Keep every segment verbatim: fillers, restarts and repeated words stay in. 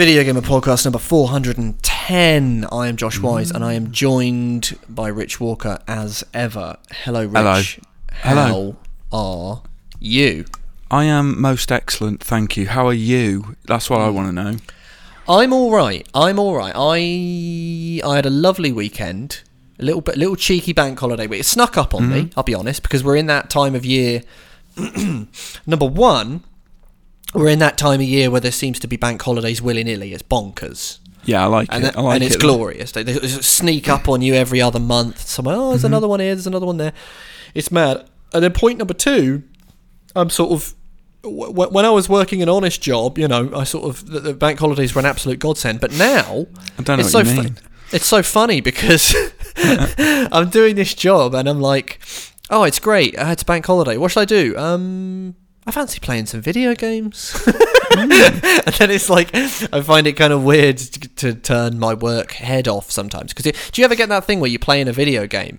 Video Gamer Podcast number four hundred ten. I am Josh Wise, mm. and I am joined by Rich Walker as ever. Hello, Rich. Hello. Hello. How are you? I am most excellent, thank you. How are you? That's what I want to know. I'm all right. I'm all right. I I had a lovely weekend. A little bit, little cheeky bank holiday week. It snuck up on mm-hmm. me, I'll be honest, because we're in that time of year. Number one, we're in that time of year where there seems to be bank holidays willy-nilly. It's bonkers. Yeah, I like and it. I like and it's it, glorious. They, they sneak up on you every other month. Somewhere, oh, there's mm-hmm. another one here, there's another one there. It's mad. And then point number two, I'm sort of... W- when I was working an honest job, you know, I sort of... The, the bank holidays were an absolute godsend. But now... I don't know it's what so you mean. Fu- it's so funny because I'm doing this job and I'm like, oh, it's great. Uh, it's a bank holiday. What should I do? Um... I fancy playing some video games. mm. And then it's like, I find it kind of weird to, to turn my work head off sometimes. Because do you ever get that thing where you're playing a video game,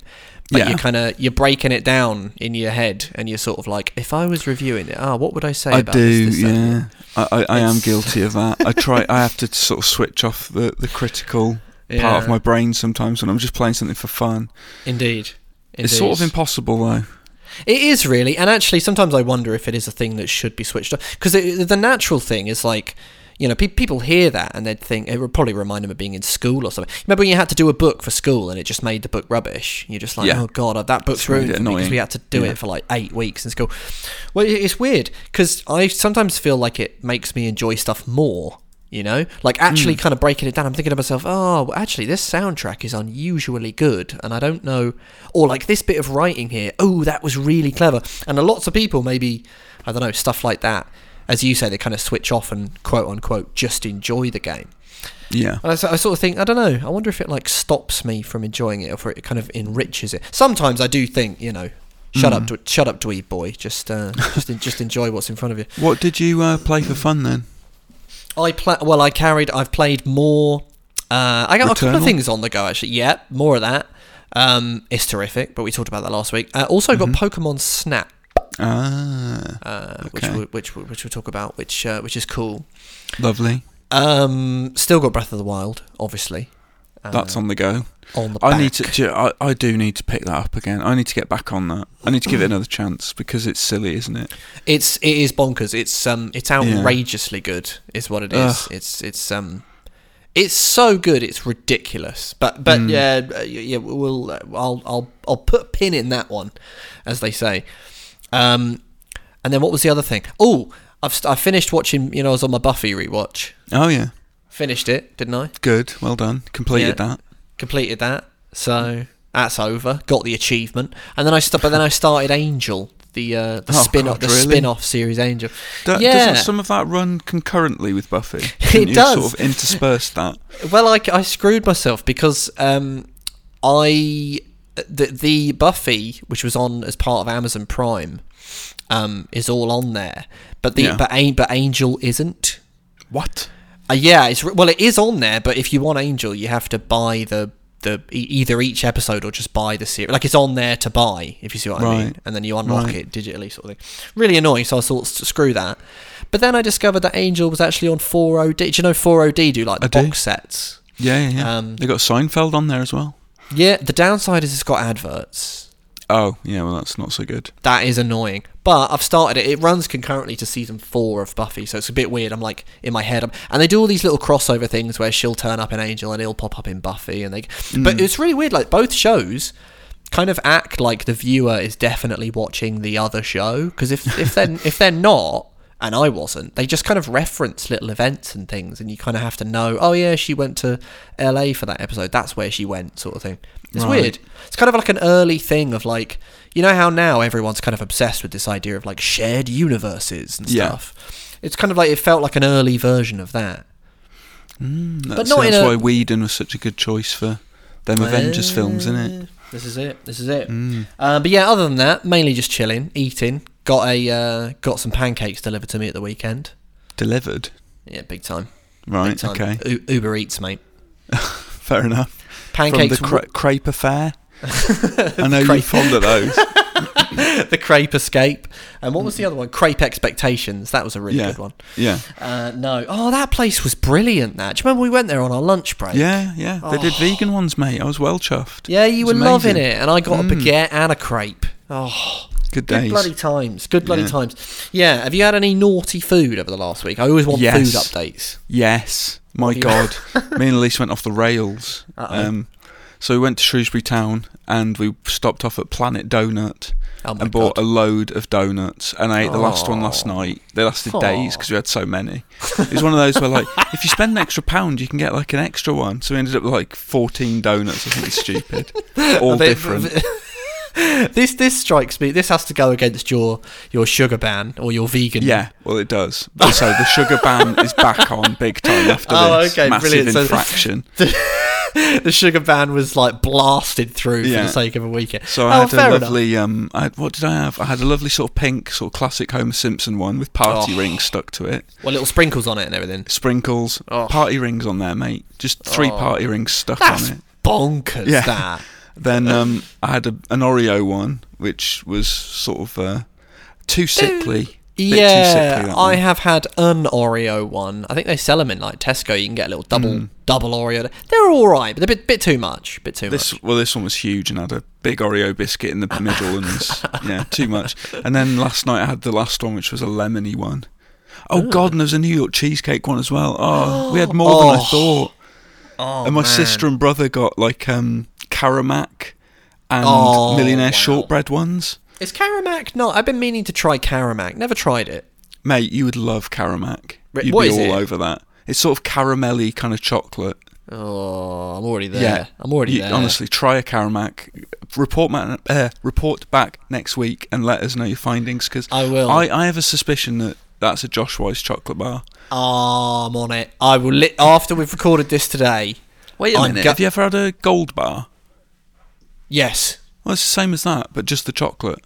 but yeah. you're kind of, you're breaking it down in your head and you're sort of like, if I was reviewing it, ah, oh, what would I say I about do, this? I do, yeah. I, I, I am guilty of that. I try, I have to sort of switch off the, the critical yeah. part of my brain sometimes when I'm just playing something for fun. Indeed. Indeed. It's sort of impossible though. It is really, and actually sometimes I wonder if it is a thing that should be switched off, because the natural thing is like, you know, pe- people hear that and they'd think, it would probably remind them of being in school or something. Remember when you had to do a book for school and it just made the book rubbish? You're just like, yeah. oh God, that book's ruined really for me because we had to do yeah. it for like eight weeks in school. Well, it's weird, because I sometimes feel like it makes me enjoy stuff more. You know, like actually mm. kind of breaking it down. I'm thinking to myself, oh, well, actually, this soundtrack is unusually good. And I don't know, or like this bit of writing here, oh, that was really clever. And lots of people maybe, I don't know, stuff like that. As you say, they kind of switch off and quote unquote, just enjoy the game. Yeah. And I, I sort of think, I don't know, I wonder if it like stops me from enjoying it or if it kind of enriches it. Sometimes I do think, you know, shut mm. up, shut up, dweeb boy. Just, uh, just, just enjoy what's in front of you. What did you uh, play for fun then? I play well. I carried. I've played more. Uh, I got Returnal. A couple of things on the go actually. Yeah, more of that. Um, it's terrific, but we talked about that last week. Uh, also, mm-hmm. got Pokemon Snap, ah, uh, okay. which which which we'll talk about, which uh, which is cool. Lovely. Um, still got Breath of the Wild, obviously. Uh, That's on the go. On the back. I need to. I I do need to pick that up again. I need to get back on that. I need to give it another chance because it's silly, isn't it? It's it is bonkers. It's um it's outrageously yeah. good. Is what it is. Ugh. It's it's um it's so good. It's ridiculous. But but mm. yeah yeah we'll uh, I'll I'll I'll put a pin in that one, as they say. Um, and then what was the other thing? Oh, I've st- I finished watching. You know, I was on my Buffy rewatch. Oh yeah. Finished it, didn't I? Good, well done. Completed yeah, that. Completed that. So that's over. Got the achievement, and then I st- But then I started Angel, the uh, the oh, spin off, the really? spin off series Angel. Do- yeah. Doesn't some of that run concurrently with Buffy? It you does. Sort of interspersed that. Well, I, I screwed myself because um, I the the Buffy, which was on as part of Amazon Prime, um, is all on there, but the yeah. but, but Angel isn't. What? Uh, yeah, it's well, it is on there, but if you want Angel, you have to buy the the e- either each episode or just buy the series. Like it's on there to buy, if you see what right. I mean. And then you unlock right. it digitally, sort of thing. Really annoying. So I thought, screw that. But then I discovered that Angel was actually on four O D. Do you know four O D do like the I box do. sets? Yeah, yeah, yeah. Um, they got Seinfeld on there as well. Yeah. The downside is it's got adverts. Oh, yeah, well, that's not so good. That is annoying. But I've started it. It runs concurrently to season four of Buffy, so it's a bit weird. I'm like, in my head. I'm, and they do all these little crossover things where she'll turn up in Angel and he'll pop up in Buffy. And they, mm. But it's really weird. Like, both shows kind of act like the viewer is definitely watching the other show. Because if, if, they're, if they're not, and I wasn't, they just kind of reference little events and things. And you kind of have to know, oh, yeah, she went to L A for that episode. That's where she went, sort of thing. It's right. weird. It's kind of like an early thing of like, you know how now everyone's kind of obsessed with this idea of like shared universes and stuff. Yeah. It's kind of like, it felt like an early version of that. Mm, that's but not that's in a, why Whedon was such a good choice for them uh, Avengers films, isn't it? This is it. This is it. Mm. Uh, but yeah, other than that, mainly just chilling, eating. Got a uh, got some pancakes delivered to me at the weekend. Delivered? Yeah, big time. Right, big time. Okay. U- Uber Eats, mate. Fair enough. Pancakes from the cra- crepe affair. I know you're fond of those. The Crepe Escape. And what was the other one? Crepe Expectations. That was a really yeah. good one. Yeah. Uh, no. Oh, that place was brilliant, that. Do you remember we went there on our lunch break? Yeah, yeah. They oh. did vegan ones, mate. I was well chuffed. Yeah, you were amazing. Loving it. And I got mm. a baguette and a crepe. Oh, good days. Good bloody times. Good bloody yeah. times. Yeah. Have you had any naughty food over the last week? I always want yes. food updates. Yes. My God. Me and Elise went off the rails. Uh-oh. Um, so we went to Shrewsbury Town and we stopped off at Planet Donut oh and bought God. a load of donuts. And I ate Aww. the last one last night. They lasted Aww. days because we had so many. It was one of those where, like, if you spend an extra pound, you can get, like, an extra one. So we ended up with, like, fourteen donuts. I think it's stupid. All bit, different. This this strikes me. This has to go against your, your sugar ban or your vegan. Yeah, well, it does. So the sugar ban is back on big time after oh, this okay, massive brilliant. infraction. So the, the sugar ban was like blasted through yeah. for the sake of a weekend. So I oh, had a lovely. Um, I had, what did I have? I had a lovely sort of pink, sort of classic Homer Simpson one with party oh. rings stuck to it. Well, little sprinkles on it and everything. Sprinkles, oh. party rings on there, mate. Just three oh. party rings stuck That's on it. Bonkers yeah. that. Then um, I had a, an Oreo one, which was sort of uh, too sickly. Bit yeah, too sickly, I have had an Oreo one. I think they sell them in like Tesco. You can get a little double mm. double Oreo. They're all right, but they're a bit, bit too much. Bit too this, much. Well, this one was huge and had a big Oreo biscuit in the middle, and was, yeah, too much. And then last night I had the last one, which was a lemony one. Oh Ooh. God, and there was a New York cheesecake one as well. Oh, we had more oh. than I thought. Oh, and my man. sister and brother got like. Um, Caramac and oh, Millionaire wow. Shortbread ones. Is Caramac not? I've been meaning to try Caramac. Never tried it. Mate, you would love Caramac. You'd what be all it? over that. It's sort of caramelly kind of chocolate. Oh, I'm already there. Yeah. I'm already you, there. Honestly, try a Caramac. Report, ma- uh, report back next week and let us know your findings, because I will. I, I have a suspicion that that's a Josh Wise chocolate bar. Oh, I'm on it. I will. Li- after we've recorded this today. Wait a I'm minute. Go- have you ever had a gold bar? Yes. Well, it's the same as that, but just the chocolate.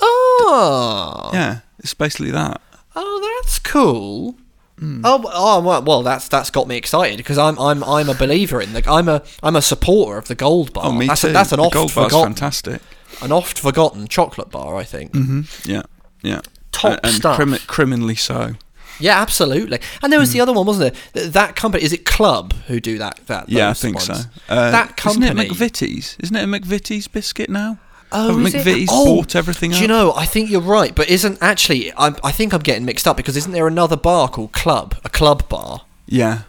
Oh. Yeah, it's basically that. Oh, that's cool. Mm. Oh, oh, well, that's that's got me excited because I'm I'm I'm a believer in the I'm a I'm a supporter of the gold bar. Oh, me that's too. A, that's an the oft gold forgotten. Gold bar's fantastic. An oft forgotten chocolate bar, I think. Mm-hmm. Yeah, yeah. Top and, and stuff. And crimi- criminally so. Yeah, absolutely. And there was mm. the other one, wasn't there? That company, is it Club who do that? that yeah, I think ones? so. Uh, that company. Isn't it McVitie's? Isn't it a McVitie's biscuit now? Oh, is McVitie's it? Oh, bought everything do up? Do you know, I think you're right, but isn't actually, I'm, I think I'm getting mixed up because isn't there another bar called Club? A club bar? Yeah.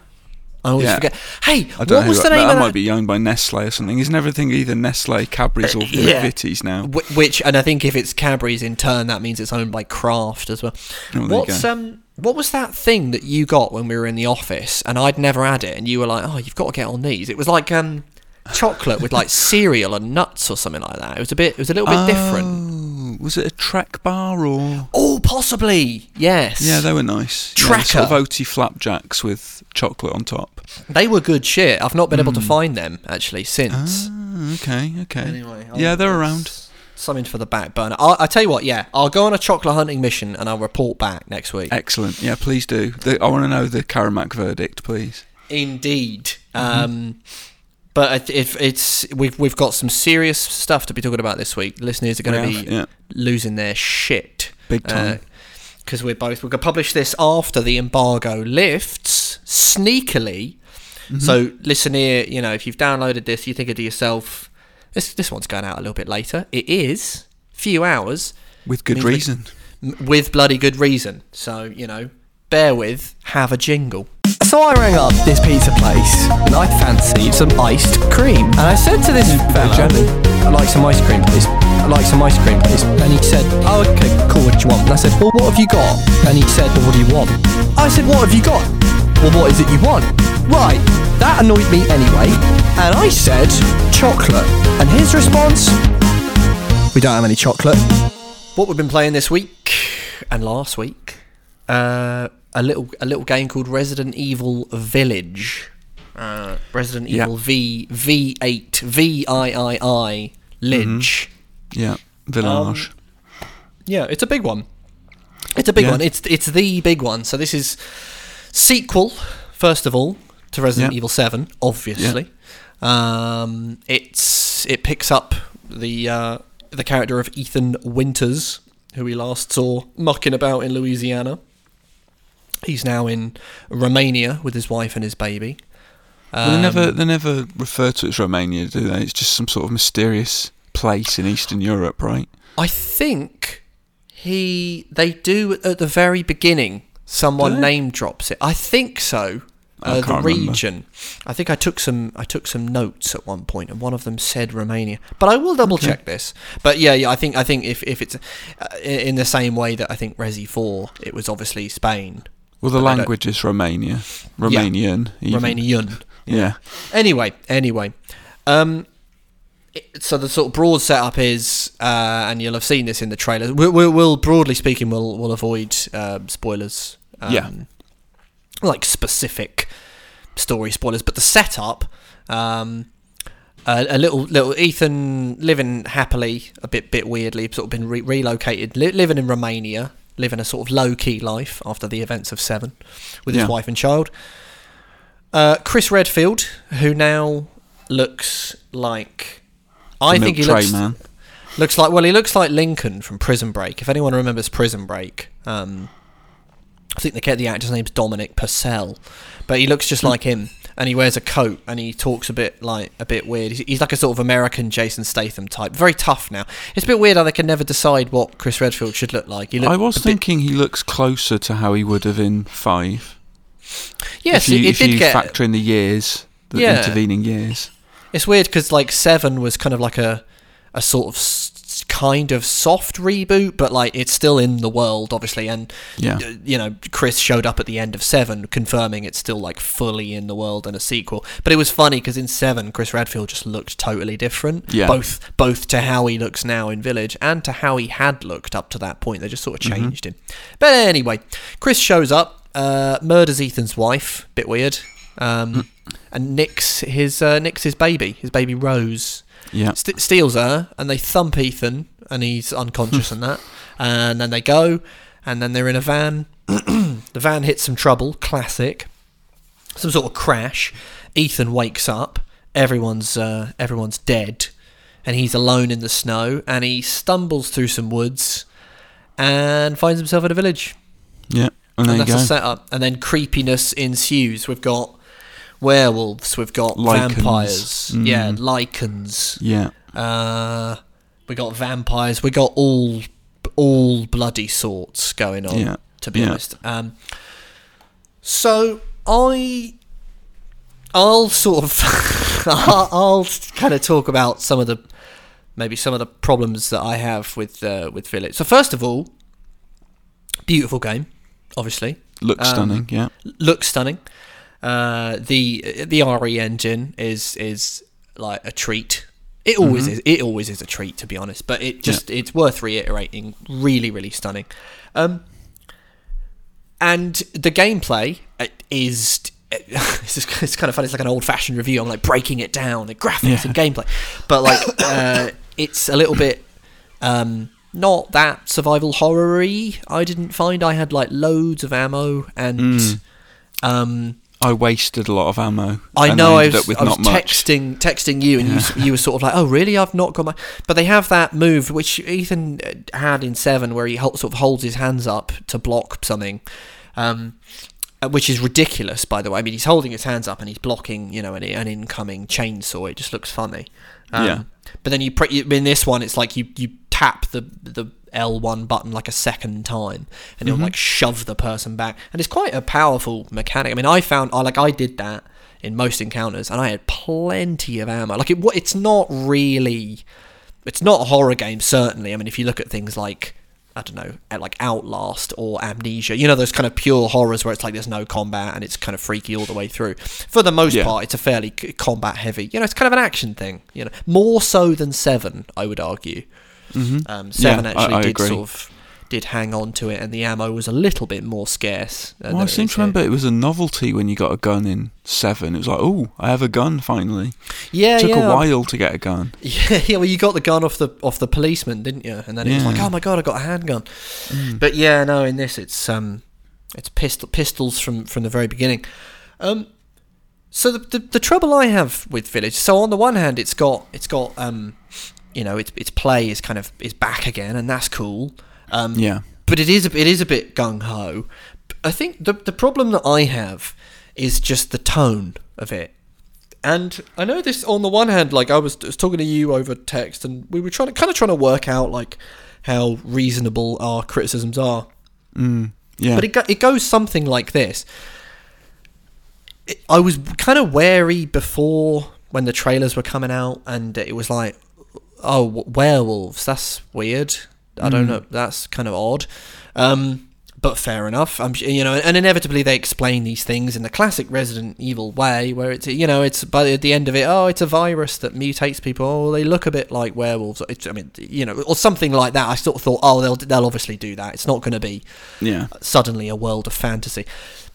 I always yeah. forget. Hey, I don't what know was who, the name that of that? might be owned by Nestle or something. Isn't everything either Nestle, Cadbury's, or uh, yeah. McVitie's now? Wh- which, and I think if it's Cadbury's in turn, that means it's owned by Kraft as well. Oh, What's, um... What was that thing that you got when we were in the office and I'd never had it and you were like, oh, you've got to get on these. It was like um, chocolate with like cereal and nuts or something like that. It was a bit, it was a little bit oh, different. Was it a Trek bar or? Oh, possibly. Yes. Yeah, they were nice. Trekker. Yeah, sort of oaty flapjacks with chocolate on top. They were good shit. I've not been mm. able to find them actually since. Ah, okay, okay. Anyway, yeah, they're around. Something for the back burner. I'll, I'll tell you what, yeah, I'll go on a chocolate hunting mission and I'll report back next week. Excellent. Yeah, please do. The, I want to know the Caramac verdict, please. Indeed. Mm-hmm. Um, but if it's we've we've got some serious stuff to be talking about this week. Listeners are going to be yeah. losing their shit. Big time. Because uh, we're both, we're going to publish this after the embargo lifts, sneakily. Mm-hmm. So listen here, you know, if you've downloaded this, you think it to yourself... This this one's going out a little bit later. It is few hours with good reason, with bloody good reason. So you know, bear with. Have a jingle. So I rang up this pizza place and I fancied some iced cream. And I said to this fella, "I'd like some ice cream, please. I'd like some ice cream, please." And he said, "Oh, okay, cool. What do you want?" And I said, "Well, what have you got?" And he said, "Well, what do you want?" I said, "What have you got?" "Well, what is it you want?" Right, that annoyed me anyway. And I said, "Chocolate." And his response, "We don't have any chocolate." What we've been playing this week and last week, uh, a little a little game called Resident Evil Village. Uh, Resident yep. Evil V, V eight, V I I I, Lidge. Mm-hmm. Yeah, Village. Um, yeah, it's a big one. It's a big yeah. one. It's It's the big one. So this is... sequel, first of all, to Resident yep. Evil seven, obviously. Yep. Um, it's it picks up the uh, the character of Ethan Winters, who we last saw mucking about in Louisiana. He's now in Romania with his wife and his baby. Um, well, they never they never refer to it as Romania, do they? It's just some sort of mysterious place in Eastern Europe, right? I think he they do at the very beginning. Someone name drops it. I think so. Uh, I can't the region. Remember. I think I took some. I took some notes at one point, and one of them said Romania. But I will double okay. check this. But yeah, yeah, I think I think if if it's uh, in the same way that I think Resi four, it was obviously Spain. Well, the language is Romania, Romanian, yeah. Romanian. yeah. Anyway, anyway, um, it, so the sort of broad setup is, uh, and you'll have seen this in the trailer. We'll, we'll, we'll broadly speaking, we'll we'll avoid uh, spoilers. Um, yeah. Like specific story spoilers, but the setup, um, a, a little little Ethan living happily, a bit bit weirdly, sort of been re- relocated, li- living in Romania, living a sort of low-key life after the events of Seven with his yeah. wife and child. Uh, Chris Redfield, who now looks like... I the think he looks, man. looks like... Well, he looks like Lincoln from Prison Break. If anyone remembers Prison Break... Um, I think the, the actor's name's Dominic Purcell, but he looks just like him, and he wears a coat, and he talks a bit like a bit weird. He's, he's like a sort of American Jason Statham type, very tough now. It's a bit weird how they can never decide what Chris Redfield should look like. He I was thinking bit... he looks closer to how he would have in Five. Yes, if you, it, it if did you get... factor in the years, the yeah. intervening years. It's weird because like Seven was kind of like a a sort of. St- kind of soft reboot, but like it's still in the world obviously, and yeah. you know, Chris showed up at the end of Seven confirming it's still like fully in the world and a sequel. But it was funny because in Seven Chris Redfield just looked totally different, yeah. both both to how he looks now in Village and to how he had looked up to that point. They just sort of changed mm-hmm. him. But anyway, Chris shows up, uh, murders Ethan's wife, bit weird, um, mm. and nicks his uh, nicks his baby his baby Rose. Yeah. St- steals her, and they thump Ethan, and he's unconscious and that. And then they go, and then they're in a van. The van hits some trouble, classic. Some sort of crash. Ethan wakes up. Everyone's uh, everyone's dead, and he's alone in the snow. And he stumbles through some woods, and finds himself in a village. Yeah, and, and that's the setup. And then creepiness ensues. We've got. Werewolves, we've got lycans. Vampires, mm. yeah, lycans, yeah. Uh, we got vampires, we got all all bloody sorts going on. Yeah. To be yeah. honest, um, so I, I'll sort of, I'll, I'll kind of talk about some of the maybe some of the problems that I have with uh, with Village. So first of all, beautiful game, obviously. Looks um, stunning, yeah. Looks stunning. Uh, the the R E engine is is like a treat. It always mm-hmm. is. It always is a treat, to be honest. But it just yeah. it's worth reiterating. Really, really stunning. Um, and the gameplay is it's, just, it's kind of funny. It's like an old fashioned review. I'm like breaking it down, the graphics yeah. and gameplay. But like uh, it's a little bit um, not that survival horror-y. I didn't find I had like loads of ammo and. Mm. Um, I wasted a lot of ammo. I know. I, I was, with I was texting, texting you, and yeah. you, you were sort of like, "Oh, really? I've not got my." But they have that move which Ethan had in Seven, where he sort of holds his hands up to block something, um, which is ridiculous, by the way. I mean, he's holding his hands up and he's blocking, you know, an, an incoming chainsaw. It just looks funny. Um, yeah. But then you, pre- in this one, it's like you you tap the the. L one button like a second time, and it'll mm-hmm. like shove the person back, and it's quite a powerful mechanic. I mean, I found I like I did that in most encounters, and I had plenty of ammo. Like it, it's not really, it's not a horror game certainly. I mean, if you look at things like I don't know, like Outlast or Amnesia, you know, those kind of pure horrors where it's like there's no combat and it's kind of freaky all the way through. For the most yeah. part, it's a fairly combat heavy. You know, it's kind of an action thing. You know, more so than Seven, I would argue. Mm-hmm. Um, Seven yeah, actually I, I did agree. sort of did hang on to it, and the ammo was a little bit more scarce. Uh, well, I seem to remember it was a novelty when you got a gun in Seven. It was like, oh, I have a gun finally. Yeah, it took yeah. a while to get a gun. Yeah, yeah. Well, you got the gun off the off the policeman, didn't you? And then yeah. it was like, oh my god, I got a handgun. Mm. But yeah, no, in this it's um, it's pistol pistols from from the very beginning. Um, so the, the the trouble I have with Village. So on the one hand, it's got it's got um. you know, its its play is kind of is back again, and that's cool. Um, yeah. But it is a, it is a bit gung ho. I think the the problem that I have is just the tone of it. And I know this on the one hand, like I was, I was talking to you over text, and we were trying to kind of trying to work out like how reasonable our criticisms are. Mm, yeah. But it go, it goes something like this. It, I was kind of wary before when the trailers were coming out, and it was like, oh, werewolves, that's weird. I don't mm. know, that's kind of odd. Um, but fair enough. I'm, you know, and inevitably they explain these things in the classic Resident Evil way, where it's, you know, it's but at the end of it, oh, it's a virus that mutates people. Oh, they look a bit like werewolves. It's, I mean, you know, or something like that. I sort of thought, oh, they'll they'll obviously do that. It's not going to be yeah. suddenly a world of fantasy.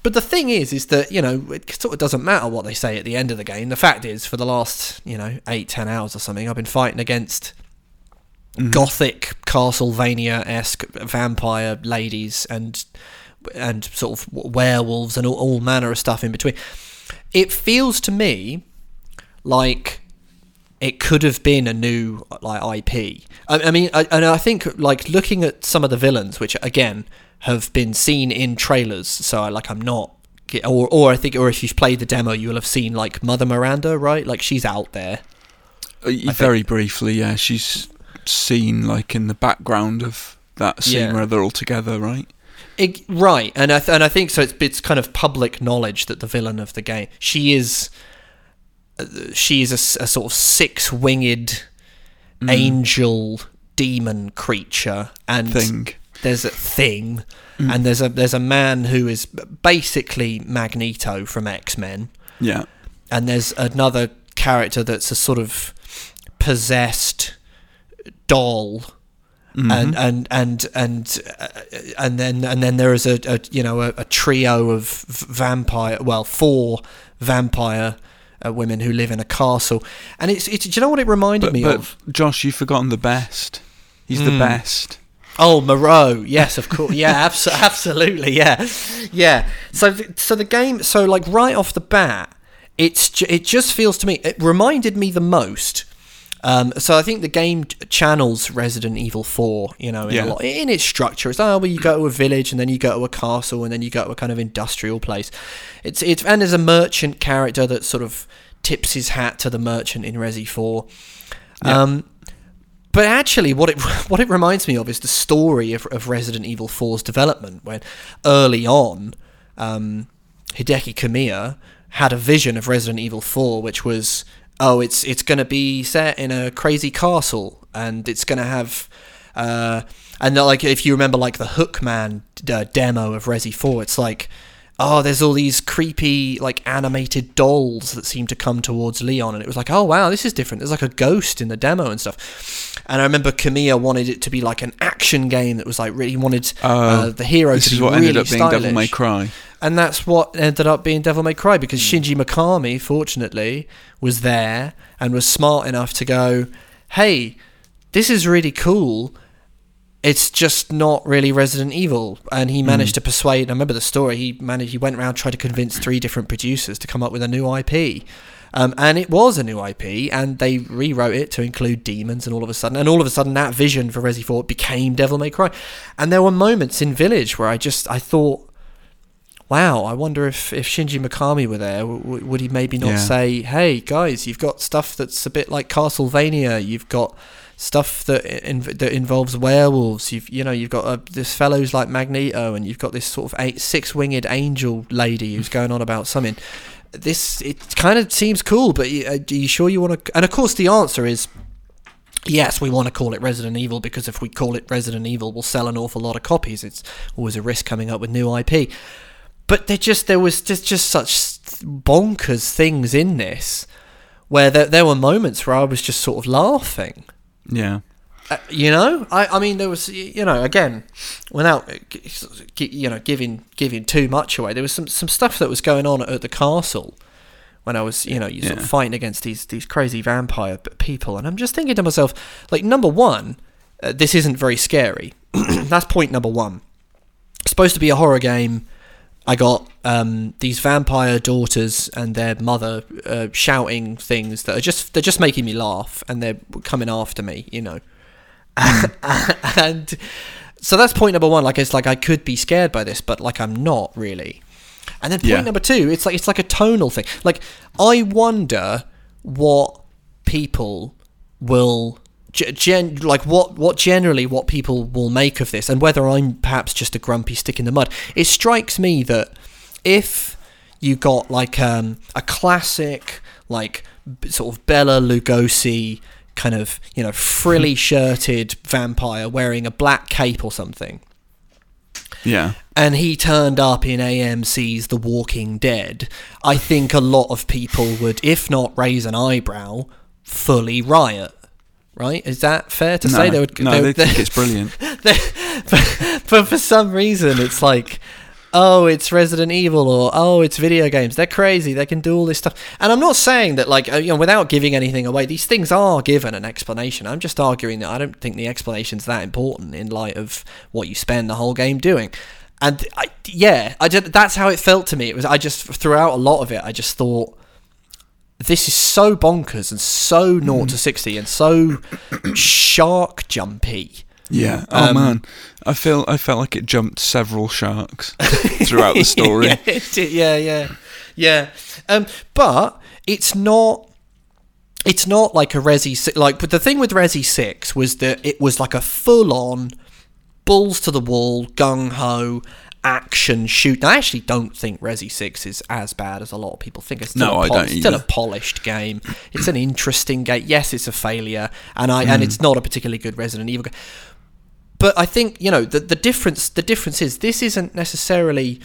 But the thing is, is that, you know, it sort of doesn't matter what they say at the end of the game. The fact is, for the last, you know, eight, ten hours or something, I've been fighting against mm-hmm. gothic, Castlevania-esque vampire ladies and and sort of werewolves and all, all manner of stuff in between. It feels to me like it could have been a new like I P. I, I mean, I, and I think like looking at some of the villains, which again have been seen in trailers, so I, like I'm not, or or I think, or if you've played the demo, you'll have seen like Mother Miranda, right? Like she's out there. Uh, very briefly, yeah, she's seen like in the background of that scene yeah. where they're all together, right? It, right, and I th- and I think so. It's it's kind of public knowledge that the villain of the game, she is, uh, she is a, a sort of six-winged mm. angel demon creature and thing. There's a thing, mm. and there's a there's a man who is basically Magneto from X-Men. Yeah, and there's another character that's a sort of possessed doll, mm-hmm. and and and and uh, and then and then there is a, a you know a, a trio of vampire, well, four vampire uh, women who live in a castle, and it's it's. Do you know what it reminded but, me but of? Josh, you've forgotten the best. He's mm. the best. Oh, Moreau, yes, of course, yeah, abso- absolutely, yeah, yeah. So, so the game, so like right off the bat, it's ju- it just feels to me, it reminded me the most. Um, so I think the game channels Resident Evil four, you know, in, yeah. a lot, in its structure. It's oh, well, you go to a village, and then you go to a castle, and then you go to a kind of industrial place. It's it's and there's a merchant character that sort of tips his hat to the merchant in Resi four. Yeah. Um, But actually, what it what it reminds me of is the story of, of Resident Evil four's development, when early on, um, Hideki Kamiya had a vision of Resident Evil four, which was, oh, it's it's going to be set in a crazy castle, and it's going to have, uh, and like if you remember like the Hookman uh, demo of Resi four, it's like, oh, there's all these creepy, like, animated dolls that seem to come towards Leon. And it was like, oh, wow, this is different. There's, like, a ghost in the demo and stuff. And I remember Kamiya wanted it to be, like, an action game that was, like, really wanted uh, uh, the hero to be really stylish. This is what ended up being Devil May Cry. And that's what ended up being Devil May Cry, because mm. Shinji Mikami, fortunately, was there and was smart enough to go, hey, this is really cool. It's just not really Resident Evil, and he managed mm. to persuade. I remember the story. He managed. He went around tried to convince three different producers to come up with a new I P, um, and it was a new I P, and they rewrote it to include demons. And all of a sudden, and all of a sudden, that vision for Resi four became Devil May Cry. And there were moments in Village where I just I thought, wow, I wonder if, if Shinji Mikami were there, w- would he maybe not yeah. say, hey guys, you've got stuff that's a bit like Castlevania. You've got stuff that in, that involves werewolves. You've you know you've got uh, this fellow's like Magneto, and you've got this sort of eight, six-winged angel lady who's going on about something. This it kind of seems cool, but are you sure you want to? And of course, the answer is yes. We want to call it Resident Evil because if we call it Resident Evil, we'll sell an awful lot of copies. It's always a risk coming up with new I P. But there just there was just just such bonkers things in this, where there there were moments where I was just sort of laughing. Yeah, uh, you know, I, I mean, there was, you know, again, without, you know, giving giving too much away, there was some, some stuff that was going on at the castle when I was, you know, you yeah. sort of fighting against these these crazy vampire people, and I'm just thinking to myself, like, number one, uh, this isn't very scary. That's point number one. It's supposed to be a horror game. I got um, these vampire daughters and their mother uh, shouting things that are just, they're just making me laugh, and they're coming after me, you know. And so that's point number one. Like, it's like I could be scared by this, but like I'm not really. And then point yeah. number two, it's like it's like a tonal thing. Like, I wonder what people will gen like what what generally what people will make of this, and whether I'm perhaps just a grumpy stick in the mud. It strikes me that if you got like um, a classic like sort of Bela Lugosi kind of, you know, frilly shirted vampire wearing a black cape or something. Yeah. And he turned up in A M C's The Walking Dead. I think a lot of people would, if not raise an eyebrow, fully riot. Right? Is that fair to no, say? They would, no, they, they think they, it's brilliant. They, but, but for some reason, it's like, oh, it's Resident Evil, or oh, it's video games. They're crazy. They can do all this stuff. And I'm not saying that, like, you know, without giving anything away, these things are given an explanation. I'm just arguing that I don't think the explanation's that important in light of what you spend the whole game doing. And I, yeah, I just, that's how it felt to me. It was I just throughout a lot of it, I just thought, this is so bonkers and so naught to sixty and so shark jumpy. Yeah. Oh um, man, I feel I felt like it jumped several sharks throughout the story. yeah, it did, yeah, yeah, yeah. Um, but it's not. It's not like a Resi like. But the thing with Resi six was that it was like a full on balls to the wall, gung ho action shoot. Now, I actually don't think Resi six is as bad as a lot of people think. It's still no, a pol- I don't either. It's still a polished game. It's an interesting game. Yes, it's a failure, and I mm. and it's not a particularly good Resident Evil game. But I think, you know, the the difference the difference is this isn't necessarily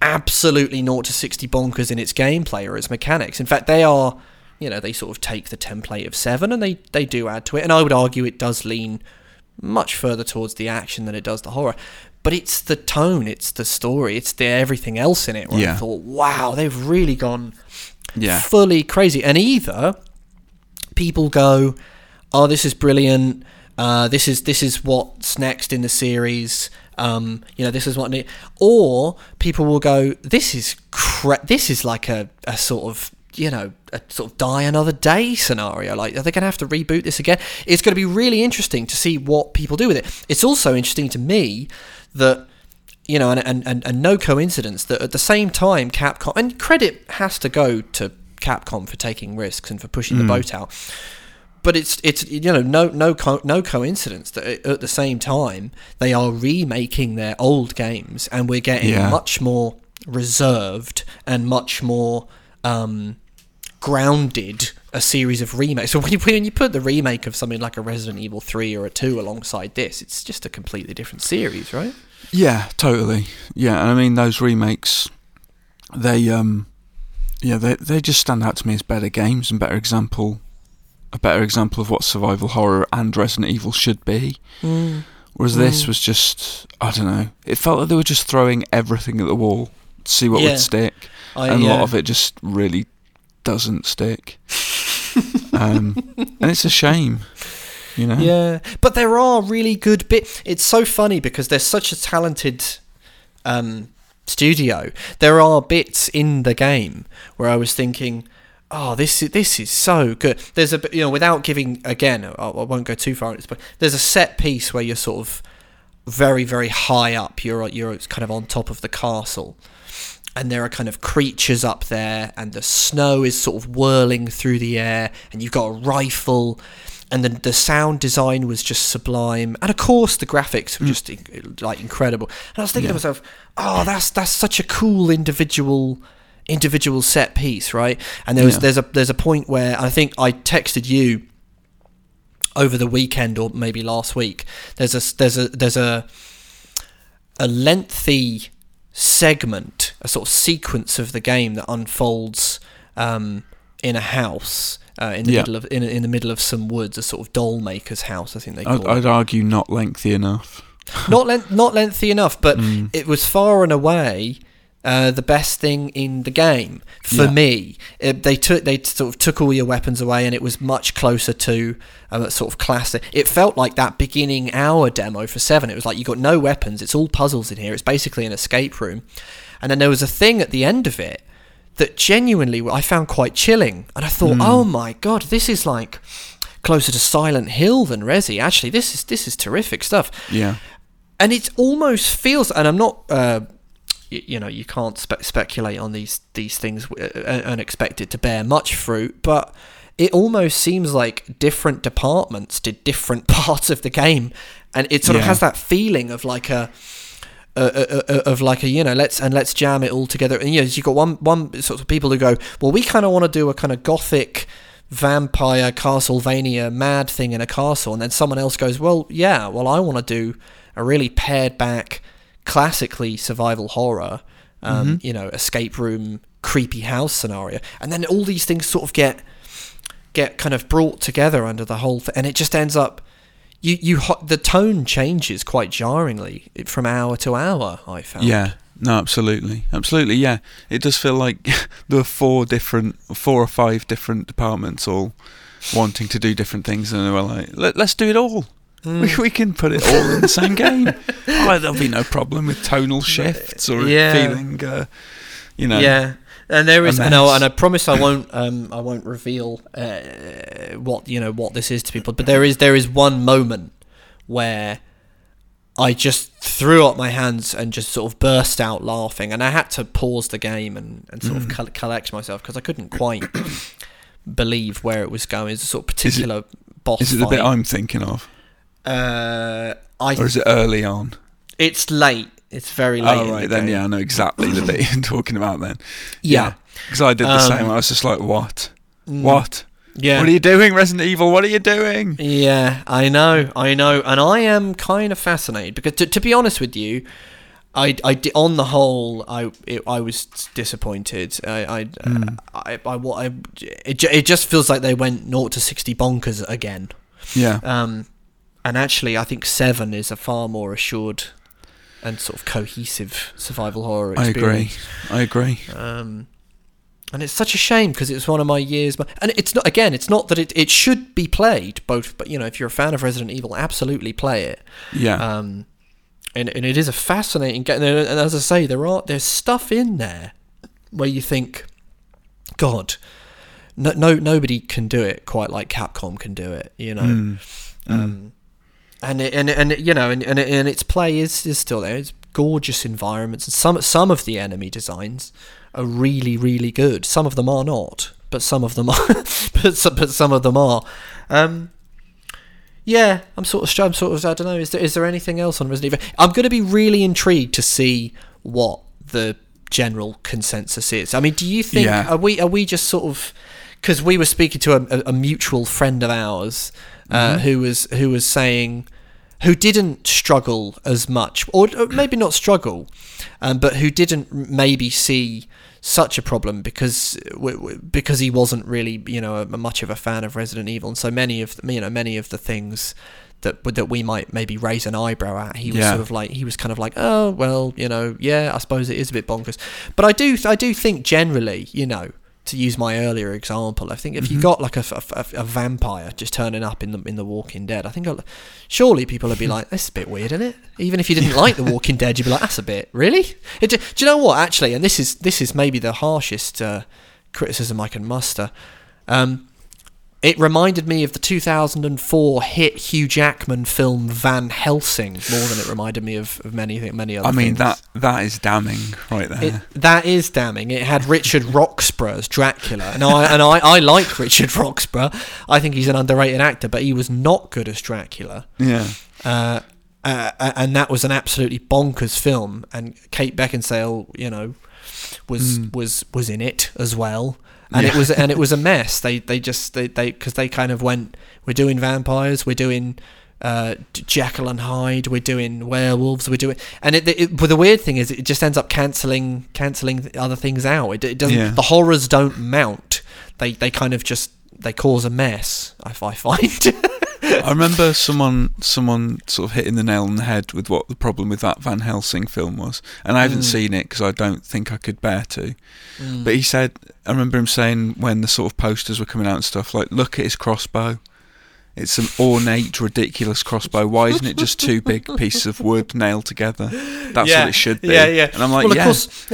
absolutely zero to sixty bonkers in its gameplay or its mechanics. In fact, they are, you know, they sort of take the template of seven and they they do add to it. And I would argue it does lean much further towards the action than it does the horror. But it's the tone, it's the story, it's the everything else in it where yeah. I thought, wow, they've really gone yeah. fully crazy. And either people go, oh, this is brilliant, uh, this is this is what's next in the series, um, you know, this is what... Ne-. Or people will go, this is cra- this is like a, a sort of, you know, a sort of Die Another Day scenario. Like, are they going to have to reboot this again? It's going to be really interesting to see what people do with it. It's also interesting to me that, you know, and, and, and, and no coincidence that at the same time Capcom, and credit has to go to Capcom for taking risks and for pushing mm. the boat out, but it's it's you know no no co- no coincidence that at the same time they are remaking their old games, and we're getting yeah. much more reserved and much more um, grounded a series of remakes. So when you, when you put the remake of something like a Resident Evil three or a two alongside this, it's just a completely different series, right? Yeah, totally. Yeah, and I mean those remakes, they um, yeah, they they just stand out to me as better games and better example, a better example of what survival horror and Resident Evil should be. Mm. Whereas mm. this was just, I don't know, it felt like they were just throwing everything at the wall to see what yeah. would stick, I, and yeah. a lot of it just really doesn't stick. Um, and it's a shame, you know. Yeah, but there are really good bits. It's so funny because they're such a talented um, studio. There are bits in the game where I was thinking, "Oh, this is this is so good." There's a, you know, without giving again, I, I won't go too far into this, but there's a set piece where you're sort of very, very high up. You're you're kind of on top of the castle. And there are kind of creatures up there, and the snow is sort of whirling through the air, and you've got a rifle, and the, the sound design was just sublime, and of course the graphics were just mm. like incredible. And I was thinking yeah. to myself, oh, that's that's such a cool individual individual set piece, right? And there was yeah. there's a there's a point where I think I texted you over the weekend or maybe last week. There's a there's a there's a a lengthy segment, a sort of sequence of the game that unfolds um, in a house uh, in the yeah. middle of in, in the middle of some woods, a sort of doll maker's house, I think they call I'd, it. I'd argue not lengthy enough. not length, not lengthy enough, but mm. it was far and away uh, the best thing in the game for yeah. me. It, they took they sort of took all your weapons away, and it was much closer to um, sort of classic. It felt like that beginning hour demo for seven. It was like you got no weapons. It's all puzzles in here. It's basically an escape room. And then there was a thing at the end of it that genuinely I found quite chilling. And I thought, mm. oh my God, this is like closer to Silent Hill than Resi. Actually, this is this is terrific stuff. Yeah. And it almost feels, and I'm not, uh, you, you know, you can't spe- speculate on these, these things and expect it to bear much fruit, but it almost seems like different departments did different parts of the game. And it sort yeah. of has that feeling of like a, Uh, uh, uh, of like a, you know, let's and let's jam it all together. And you know, you've got one one sort of people who go, well, we kind of want to do a kind of gothic vampire Castlevania mad thing in a castle, and then someone else goes, well, yeah, well, I want to do a really pared back, classically survival horror, um, mm-hmm. you know, escape room creepy house scenario, and then all these things sort of get get kind of brought together under the whole thing, and it just ends up. You, you the tone changes quite jarringly from hour to hour, I found. Yeah, no, absolutely. Absolutely, yeah. It does feel like there are four different, four or five different departments all wanting to do different things, and they were like, Let, let's do it all. Mm. We, we can put it all in the same game. Oh, there'll be no problem with tonal shifts or yeah. feeling, uh, you know... Yeah. And there is, and I, and I promise I won't, um, I won't reveal uh, what you know what this is to people. But there is, there is one moment where I just threw up my hands and just sort of burst out laughing, and I had to pause the game and, and sort mm. of co- collect myself because I couldn't quite believe where it was going. It's a sort of particular is it, boss. Is it the fight. bit I'm thinking of? Uh, I or is it early on? It's late. It's very late. Oh, right, the then, game. yeah, I know exactly the bit you're talking about then. Yeah. Because yeah, I did the um, same. I was just like, what? Mm, what? Yeah. What are you doing, Resident Evil? What are you doing? Yeah, I know, I know. And I am kind of fascinated because, to, to be honest with you, I, I di- on the whole, I it, I was disappointed. I I, mm. uh, I, I, I, I it, it just feels like they went zero to sixty bonkers again. Yeah. Um, and actually, I think seven is a far more assured... and sort of cohesive survival horror experience. I agree. I agree. Um, and it's such a shame because it's one of my years. And it's not, again, it's not that it, it should be played, both, but you know, if you're a fan of Resident Evil, absolutely play it. Yeah. Um, and, and it is a fascinating game. And as I say, there are there's stuff in there where you think, God, no, no nobody can do it quite like Capcom can do it, you know. Mm. Um, mm. And it, and it, and it, you know and and, it, and its play is, is still there. It's gorgeous environments, and some some of the enemy designs are really really good. Some of them are not, but some of them are. but some, but some of them are. Um, yeah, I'm sort of I'm sort of I don't know. Is there is there anything else on Resident Evil? I'm going to be really intrigued to see what the general consensus is. I mean, do you think yeah. are we are we just sort of because we were speaking to a, a, a mutual friend of ours. Uh, mm-hmm. who was who was saying, who didn't struggle as much, or, or maybe not struggle, um, but who didn't maybe see such a problem because w- w- because he wasn't really you know a, much of a fan of Resident Evil, and so many of the, you know many of the things that that we might maybe raise an eyebrow at, he was yeah. sort of like he was kind of like oh well you know yeah I suppose it is a bit bonkers, but I do I do think generally you know. To use my earlier example, I think if mm-hmm. you got like a, a, a vampire just turning up in the in the Walking Dead, I think I'll, surely people would be like, "That's a bit weird, isn't it?" Even if you didn't yeah. like the Walking Dead, you'd be like, "That's a bit really." It, do you know what? Actually, and this is this is maybe the harshest uh, criticism I can muster. Um, it reminded me of the two thousand four hit Hugh Jackman film Van Helsing more than it reminded me of, of many many other things. I mean, things. that that is damning right there. It, that is damning. It had Richard Roxburgh as Dracula. And, I, and I, I like Richard Roxburgh. I think he's an underrated actor, but he was not good as Dracula. Yeah. Uh, uh, and that was an absolutely bonkers film. And Kate Beckinsale, you know, was mm. was was in it as well. And yeah. it was and it was a mess. They they just they they because they kind of went. We're doing vampires. We're doing uh, Jekyll and Hyde. We're doing werewolves. We're doing and it, it, it. The weird thing is, it just ends up cancelling cancelling other things out. It, it doesn't. Yeah. The horrors don't mount. They they kind of just they cause a mess. I, I find. I remember someone someone sort of hitting the nail on the head with what the problem with that Van Helsing film was, and I haven't mm. seen it because I don't think I could bear to. Mm. But he said, I remember him saying when the sort of posters were coming out and stuff, like, look at his crossbow. It's an ornate, ridiculous crossbow. Why isn't it just two big pieces of wood nailed together? That's yeah, what it should be. Yeah, yeah. And I'm like, well, of yeah. course,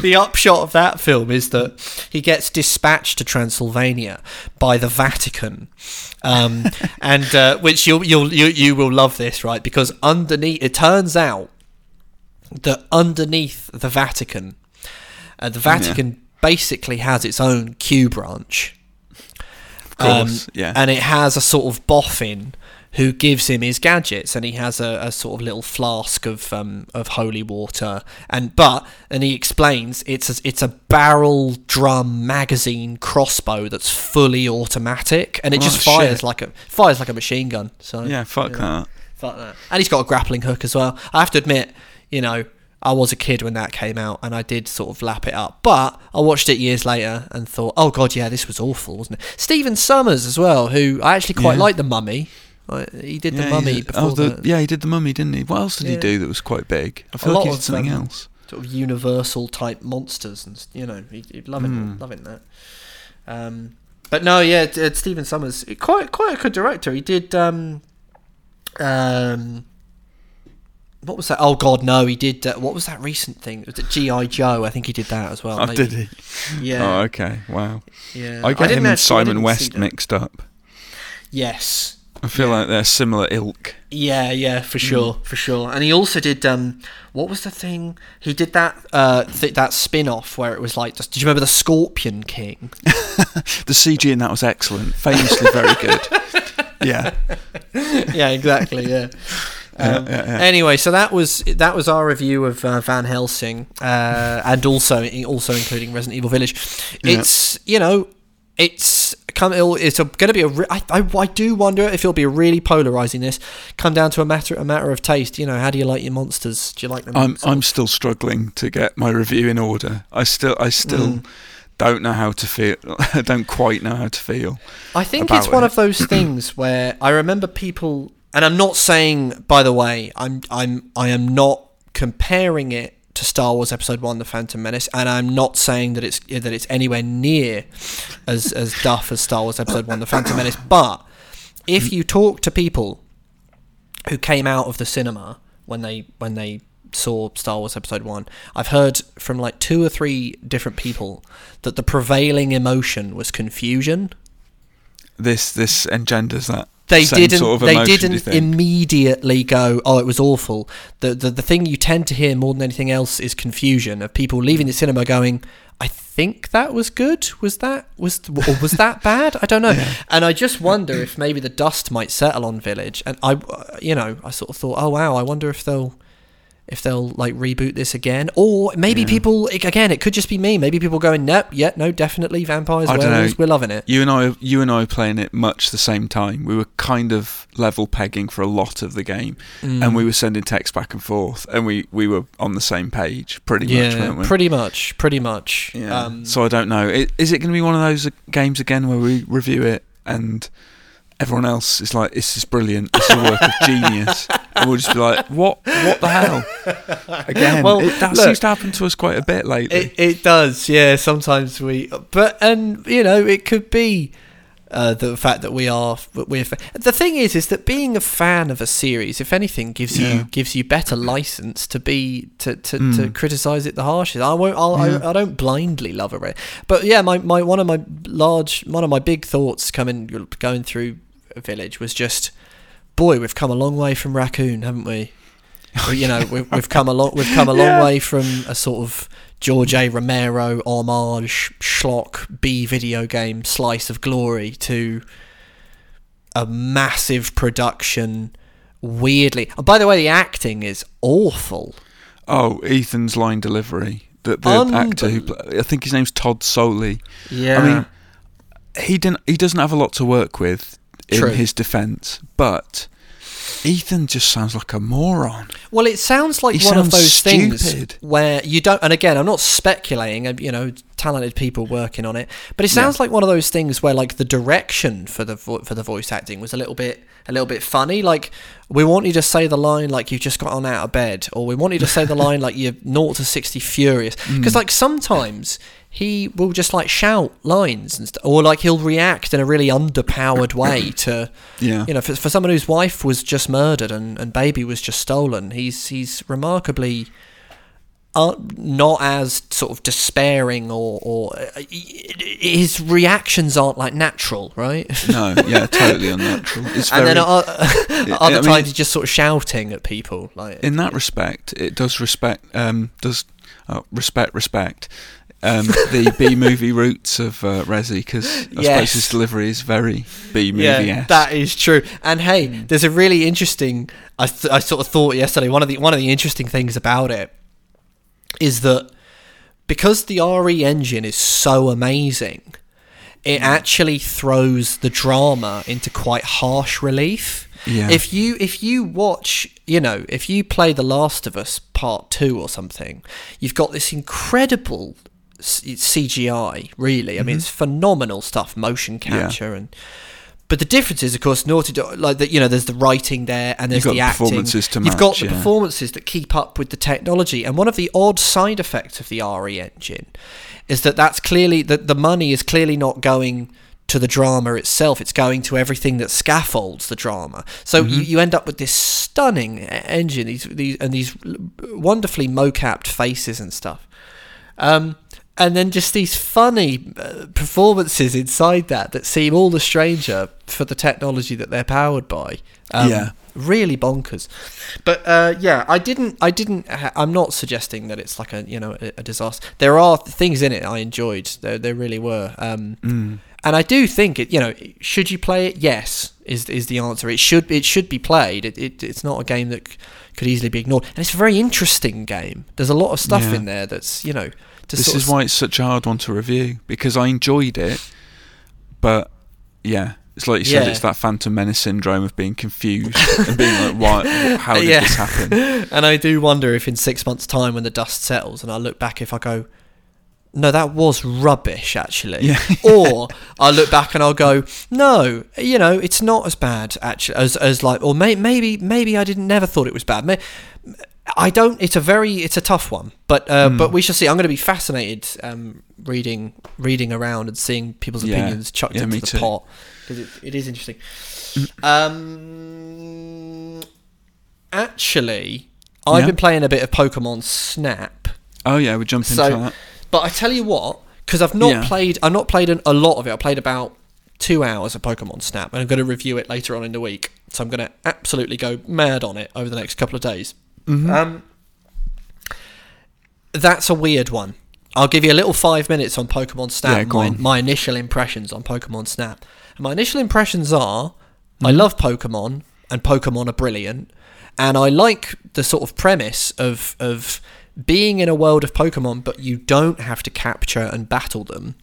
the upshot of that film is that he gets dispatched to Transylvania by the Vatican, um, and uh, which you'll you'll you you will love this, right? Because underneath, it turns out that underneath the Vatican, uh, the Vatican yeah. basically has its own Q branch. Um, yeah. And it has a sort of boffin who gives him his gadgets, and he has a, a sort of little flask of um, of holy water, and but and he explains it's a, it's a barrel drum magazine crossbow that's fully automatic, and it oh, just fires shit. like a fires like a machine gun. So yeah, fuck you know, that, fuck that. And he's got a grappling hook as well. I have to admit, you know, I was a kid when that came out, and I did sort of lap it up. But I watched it years later and thought, oh, God, yeah, this was awful, wasn't it? Stephen Sommers as well, who I actually quite yeah. liked The Mummy. He did yeah, The Mummy before oh, the, the... Yeah, he did The Mummy, didn't he? What else did yeah. he do that was quite big? I feel a like he did something um, else. Sort of Universal-type monsters, and you know, he'd love mm. loving that. Um, but no, yeah, uh, Stephen Sommers, quite quite a good director. He did... Um, um, What was that? Oh, God, no, he did... Uh, what was that recent thing? Was it G I Joe? I think he did that as well. Oh, maybe. Did he? Yeah. Oh, okay, wow. Yeah. I get I him and actually, Simon West mixed up. Yes. I feel yeah. like they're similar ilk. Yeah, yeah, for sure, mm. for sure. And he also did... Um, what was the thing? He did that uh, th- that spin-off where it was like... Just, do you remember The Scorpion King? The C G in that was excellent. Famously very good. Yeah. Yeah, exactly, yeah. Um, yeah, yeah, yeah. Anyway, so that was that was our review of uh, Van Helsing, uh, and also also including Resident Evil Village. It's yeah. you know it's come it's going to be a re- I, I, I do wonder if it'll be a really polarizing. This come down to a matter a matter of taste. You know, how do you like your monsters? Do you like them? I'm sort of? I'm still struggling to get my review in order. I still I still. Mm. don't know how to feel I don't quite know how to feel. I think it's one it. of those things where I remember people, and I'm not saying, by the way, I'm I'm I am not comparing it to Star Wars Episode One: The Phantom Menace, and I'm not saying that it's that it's anywhere near as as duff as Star Wars Episode One: The Phantom Menace, but if you talk to people who came out of the cinema when they when they saw Star Wars Episode One, I've heard from like two or three different people that the prevailing emotion was confusion. This this engenders that. They didn't. Sort of emotion, they didn't immediately go, "Oh, it was awful." The, the the thing you tend to hear more than anything else is confusion of people leaving the cinema going, "I think that was good. Was that was or was that bad? I don't know." Yeah. And I just wonder if maybe the dust might settle on Village. And I, you know, I sort of thought, "Oh wow, I wonder if they'll." If they'll like reboot this again, or maybe yeah. people again, it could just be me. Maybe people going, nope, yeah, no, definitely vampires, werewolves, we're loving it. You and I, you and I, were playing it much the same time. We were kind of level pegging for a lot of the game, mm. and we were sending texts back and forth, and we, we were on the same page pretty yeah, much, weren't we? Pretty much, pretty much. Yeah. Um, so I don't know. Is it going to be one of those games again where we review it and everyone else is like, this is brilliant, this is a work of genius, and we'll just be like, what what the hell? Again, well, it, that look, seems to happen to us quite a bit lately. It, it does, yeah, sometimes we... But, and, you know, it could be uh, the fact that we are... We're, the thing is, is that being a fan of a series, if anything, gives yeah. you gives you better license to be to, to, mm. to criticise it the harshest. I won't. I'll, yeah. I, I don't blindly love it. But, yeah, my, my one of my large... One of my big thoughts coming going through... Village was just, boy, we've come a long way from Raccoon, haven't we? You know, we've, we've come a long we've come a long yeah. way from a sort of George A. Romero homage schlock B video game slice of glory to a massive production. Weirdly, oh, by the way, the acting is awful. Oh, Ethan's line delivery. The, the Un- actor who I think his name's Todd Soley. Yeah, I mean, he didn't. He doesn't have a lot to work with. In True. his defence, but Ethan just sounds like a moron. Well, it sounds like he one sounds of those stupid. things where you don't. And again, I'm not speculating. You know, talented people working on it. But it sounds yeah. like one of those things where like the direction for the vo- for the voice acting was a little bit a little bit funny. Like, we want you to say the line like you've just got on out of bed, or we want you to say the line like you're zero to sixty furious. Because mm. like sometimes he will just like shout lines and st- or like he'll react in a really underpowered way to yeah. you know, for, for someone whose wife was just murdered and, and baby was just stolen, he's he's remarkably Uh, not as sort of despairing, or, or uh, his reactions aren't like natural, right? No, yeah, totally unnatural. It's and very, then uh, it, other times I mean, he's just sort of shouting at people. Like in that respect, it does respect um, does uh, respect respect um, the B movie roots of uh, Resi, because I yes. suppose his delivery is very B movie. Yeah, that is true. And hey, mm. there's a really interesting. I th- I sort of thought yesterday one of the one of the interesting things about it is that because the R E engine is so amazing, it actually throws the drama into quite harsh relief. Yeah. If you if you watch, you know, if you play The Last of Us Part two or something, you've got this incredible c- C G I, really. Mm-hmm. I mean, it's phenomenal stuff, motion capture yeah. and... But the difference is, of course, Naughty Dog, like that, you know, there's the writing there and there's the acting. You've got performances to match. You've got the yeah. performances that keep up with the technology. And one of the odd side effects of the R E engine is that that's clearly that the money is clearly not going to the drama itself. It's going to everything that scaffolds the drama. So mm-hmm. you, you end up with this stunning engine, these, these and these wonderfully mo-capped faces and stuff. Um, And then just these funny performances inside that that seem all the stranger for the technology that they're powered by. Um, yeah, really bonkers. But uh, yeah, I didn't. I didn't. I'm not suggesting that it's like a you know a, a disaster. There are things in it I enjoyed. There, there really were. Um, mm. And I do think it. You know, should you play it? Yes, is is the answer. It should. It should be played. It, it it's not a game that c- could easily be ignored. And it's a very interesting game. There's a lot of stuff yeah. in there that's you know. This is why it's such a hard one to review, because I enjoyed it, but yeah, it's like you said, yeah. it's that Phantom Menace syndrome of being confused and being like, why, how did yeah. this happen? And I do wonder if in six months' time, when the dust settles, and I look back, if I go, no, that was rubbish, actually. Yeah. Or I look back and I'll go, no, you know, it's not as bad actually as as like, or may, maybe maybe I didn't never thought it was bad. Maybe, I don't. It's a very. It's a tough one, but uh, mm. but we shall see. I'm going to be fascinated um, reading reading around and seeing people's yeah. opinions chucked yeah, into the too. pot, because it, it is interesting. Um, actually, I've yeah. been playing a bit of Pokemon Snap. Oh yeah, we're jumping so, into that. But I tell you what, because I've not yeah. played. I've not played an, a lot of it. I played about two hours of Pokemon Snap, and I'm going to review it later on in the week. So I'm going to absolutely go mad on it over the next couple of days. Mm-hmm. Um, that's a weird one. I'll give you a little five minutes on Pokemon Snap. Yeah, go my, on. my initial impressions on Pokemon Snap. And my initial impressions are: mm. I love Pokemon, and Pokemon are brilliant, and I like the sort of premise of of being in a world of Pokemon, but you don't have to capture and battle them.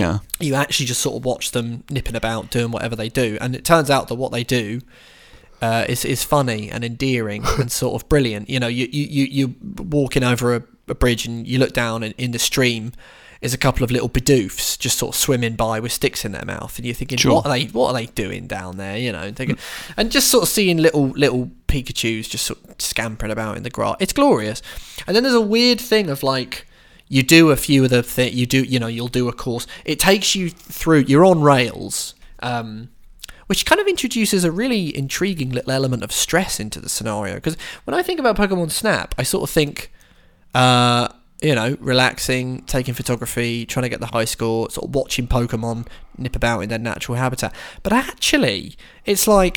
Yeah, you actually just sort of watch them nipping about, doing whatever they do, and it turns out that what they do. Uh, is is funny and endearing and sort of brilliant. You know, you you you you're walking over a, a bridge and you look down, and in the stream is a couple of little Bidoofs just sort of swimming by with sticks in their mouth, and you're thinking, sure. what are they what are they doing down there? You know, and, thinking, and just sort of seeing little little Pikachu's just sort of scampering about in the grass. It's glorious. And then there's a weird thing of like. You do a few of the thi- you do you know you'll do a course. It takes you through. You're on rails. Um, Which kind of introduces a really intriguing little element of stress into the scenario. Because when I think about Pokemon Snap, I sort of think, uh, you know, relaxing, taking photography, trying to get the high score, sort of watching Pokemon nip about in their natural habitat. But actually, it's like,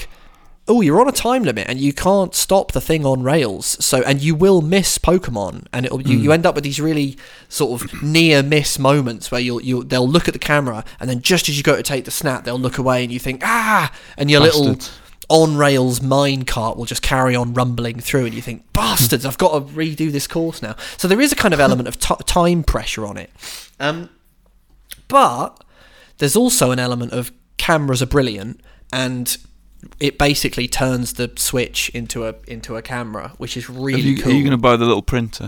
oh, you're on a time limit and you can't stop the thing on rails. So, and you will miss Pokemon, and it'll mm. you, you end up with these really sort of near miss moments where you'll you they'll look at the camera, and then just as you go to take the snap, they'll look away, and you think ah, and your Bastard. little on rails minecart will just carry on rumbling through, and you think bastards, I've got to redo this course now. So there is a kind of element of t- time pressure on it, um, but there's also an element of cameras are brilliant and. It basically turns the switch into a into a camera, which is really you, cool. Are you going to buy the little printer?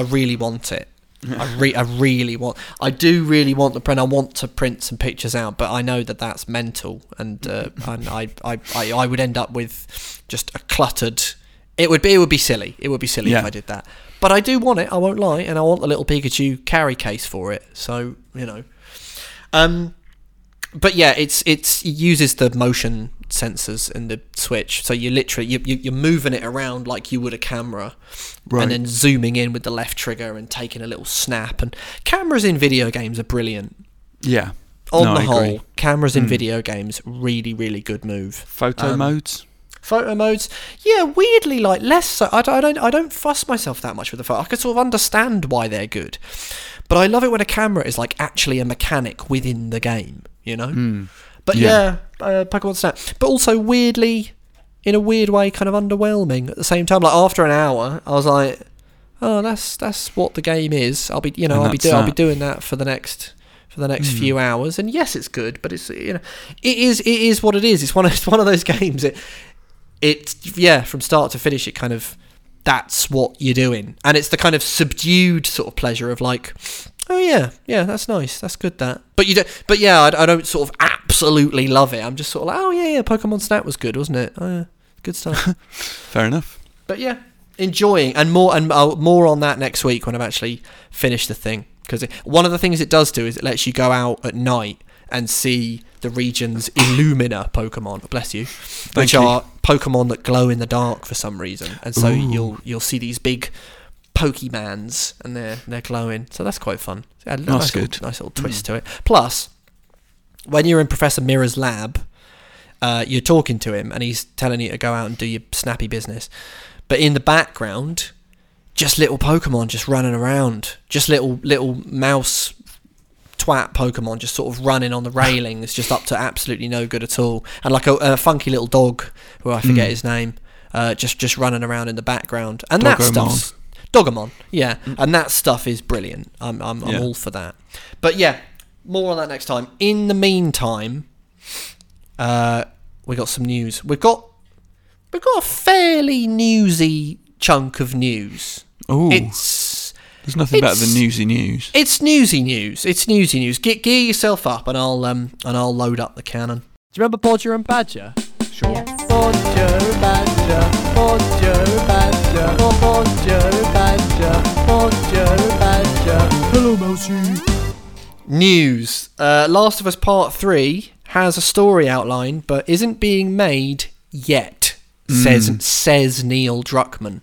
I really want it. I re- I really want. I do really want the print. I want to print some pictures out, but I know that that's mental, and uh, and I, I, I, I would end up with just a cluttered. It would be. It would be silly. It would be silly yeah. if I did that. But I do want it. I won't lie, and I want the little Pikachu carry case for it. So you know, um, but yeah, it's it's it uses the motion sensors in the Switch, so you literally you, you, you're moving it around like you would a camera, right. and then zooming in with the left trigger and taking a little snap. And cameras in video games are brilliant. Yeah, on no, the I whole, agree. cameras in mm. video games really really good move. Photo um, modes. Photo modes, yeah, weirdly like less so. I don't, I don't, I don't fuss myself that much with the photo. I can sort of understand why they're good, but I love it when a camera is like actually a mechanic within the game, you know. Mm. But yeah, yeah uh, Pokemon Snap. But also weirdly, in a weird way, kind of underwhelming at the same time. Like after an hour, I was like, oh, that's that's what the game is. I'll be, you know, and I'll be do- I'll be doing that for the next. For the next mm. few hours. And yes, it's good, but it's you know, it is it is what it is. It's one of it's one of those games. It. It's, yeah, from start to finish, it kind of, that's what you're doing. And it's the kind of subdued sort of pleasure of like, oh yeah, yeah, that's nice, that's good that. But you don't, but yeah, I, I don't sort of absolutely love it. I'm just sort of like, oh yeah, yeah, Pokemon Snap was good, wasn't it? Oh yeah, good stuff. Fair enough. But yeah, enjoying, and more and uh, more on that next week when I've actually finished the thing. Because one of the things it does do is it lets you go out at night and see the region's Illumina Pokemon, bless you, Thank which you. are Pokemon that glow in the dark for some reason, and so Ooh. you'll you'll see these big Pokemans, and they're they're glowing. So that's quite fun. It had a that's nice good. Little, nice little twist mm. to it. Plus, when you're in Professor Mirror's lab, uh, you're talking to him, and he's telling you to go out and do your snappy business. But in the background, just little Pokemon just running around, just little little mouse. Twat Pokemon just sort of running on the railing. It's just up to absolutely no good at all. And like a, a funky little dog, who I forget mm. his name, uh, just just running around in the background. And Dogomon. that stuff, Dogomon, yeah. Mm. And that stuff is brilliant. I'm I'm, yeah. I'm all for that. But yeah, more on that next time. In the meantime, uh, we got some news. We've got we've got a fairly newsy chunk of news. Oh, it's. There's nothing it's, better than newsy news. It's newsy news. It's newsy news. Get gear yourself up, and I'll um and I'll load up the cannon. Do you remember Bodger and Badger? Sure. Yes. Bodger, Badger, Bodger, Badger, Bodger, Badger, Bodger, Badger. Hello, Mousy. News. Uh, Last of Us Part three has a story outline, but isn't being made yet. Mm. Says says Neil Druckmann.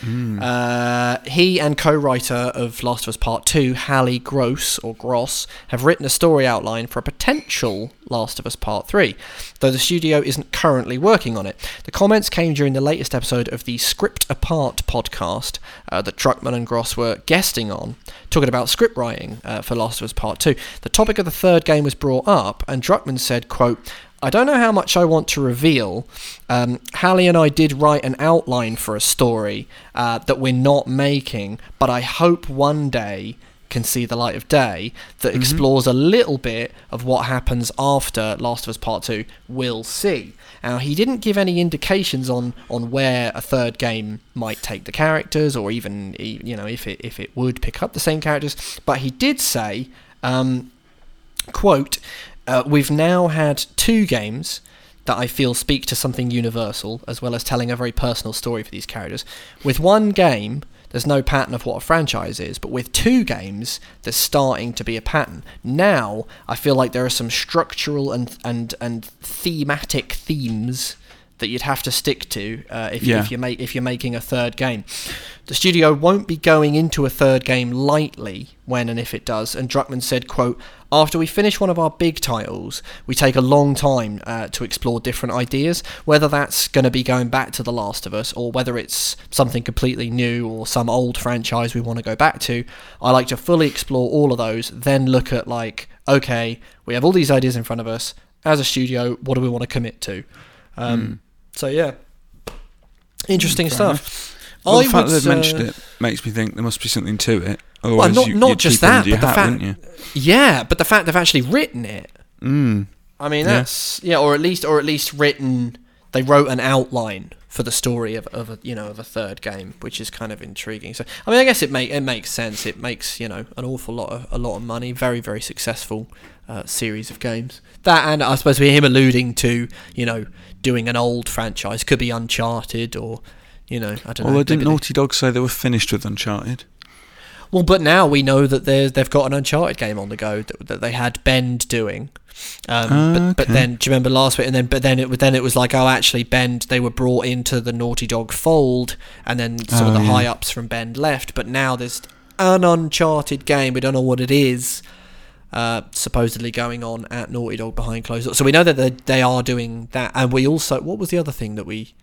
Mm. Uh, he and co-writer of Last of Us Part two, Hallie Gross, or Gross, have written a story outline for a potential Last of Us Part three, though the studio isn't currently working on it. The comments came during the latest episode of the Script Apart podcast uh, that Druckmann and Gross were guesting on, talking about script writing uh, for Last of Us Part two. The topic of the third game was brought up, and Druckmann said, quote, I don't know how much I want to reveal. Um, Hallie and I did write an outline for a story uh, that we're not making, but I hope one day can see the light of day that mm-hmm. explores a little bit of what happens after Last of Us Part two. We'll see. Now, he didn't give any indications on, on where a third game might take the characters, or even, you know, if it, if it would pick up the same characters, but he did say, um, quote, Uh, we've now had two games that I feel speak to something universal, as well as telling a very personal story for these characters. With one game, there's no pattern of what a franchise is, but with two games, there's starting to be a pattern. Now, I feel like there are some structural and and, and thematic themes that you'd have to stick to uh, if, yeah. if, you make, if you're making a third game. The studio won't be going into a third game lightly when and if it does, and Druckmann said, quote, after we finish one of our big titles, we take a long time uh, to explore different ideas, whether that's going to be going back to The Last of Us, or whether it's something completely new or some old franchise we want to go back to. I like to fully explore all of those, then look at like, okay, we have all these ideas in front of us, as a studio, what do we want to commit to? Um, mm. So yeah, interesting Fair stuff. Well, I the fact would, that they've uh, mentioned it makes me think there must be something to it. Otherwise, well, not, you, not you'd just keep that, but the hat, fact, you? yeah, but the fact they've actually written it. Mm. I mean, that's yeah. yeah, or at least, or at least written. They wrote an outline for the story of, of a, you know, of a third game, which is kind of intriguing. So I mean, I guess it make it makes sense. It makes, you know, an awful lot of a lot of money. Very, very successful uh, series of games. That, and I suppose him alluding to, you know, doing an old franchise, could be Uncharted, or, you know, I don't know. Well, didn't Naughty Dog say they were finished with Uncharted? Well, but now we know that they've got an Uncharted game on the go that, that they had Bend doing. Um, oh, but, okay. but then, do you remember last week? And then, but then it, then it was like, oh, actually, Bend, they were brought into the Naughty Dog fold, and then some oh, of the yeah. high ups from Bend left. But now there's an Uncharted game. We don't know what it is. Uh, supposedly going on at Naughty Dog behind closed doors. So we know that they, they are doing that. And we also, what was the other thing that we?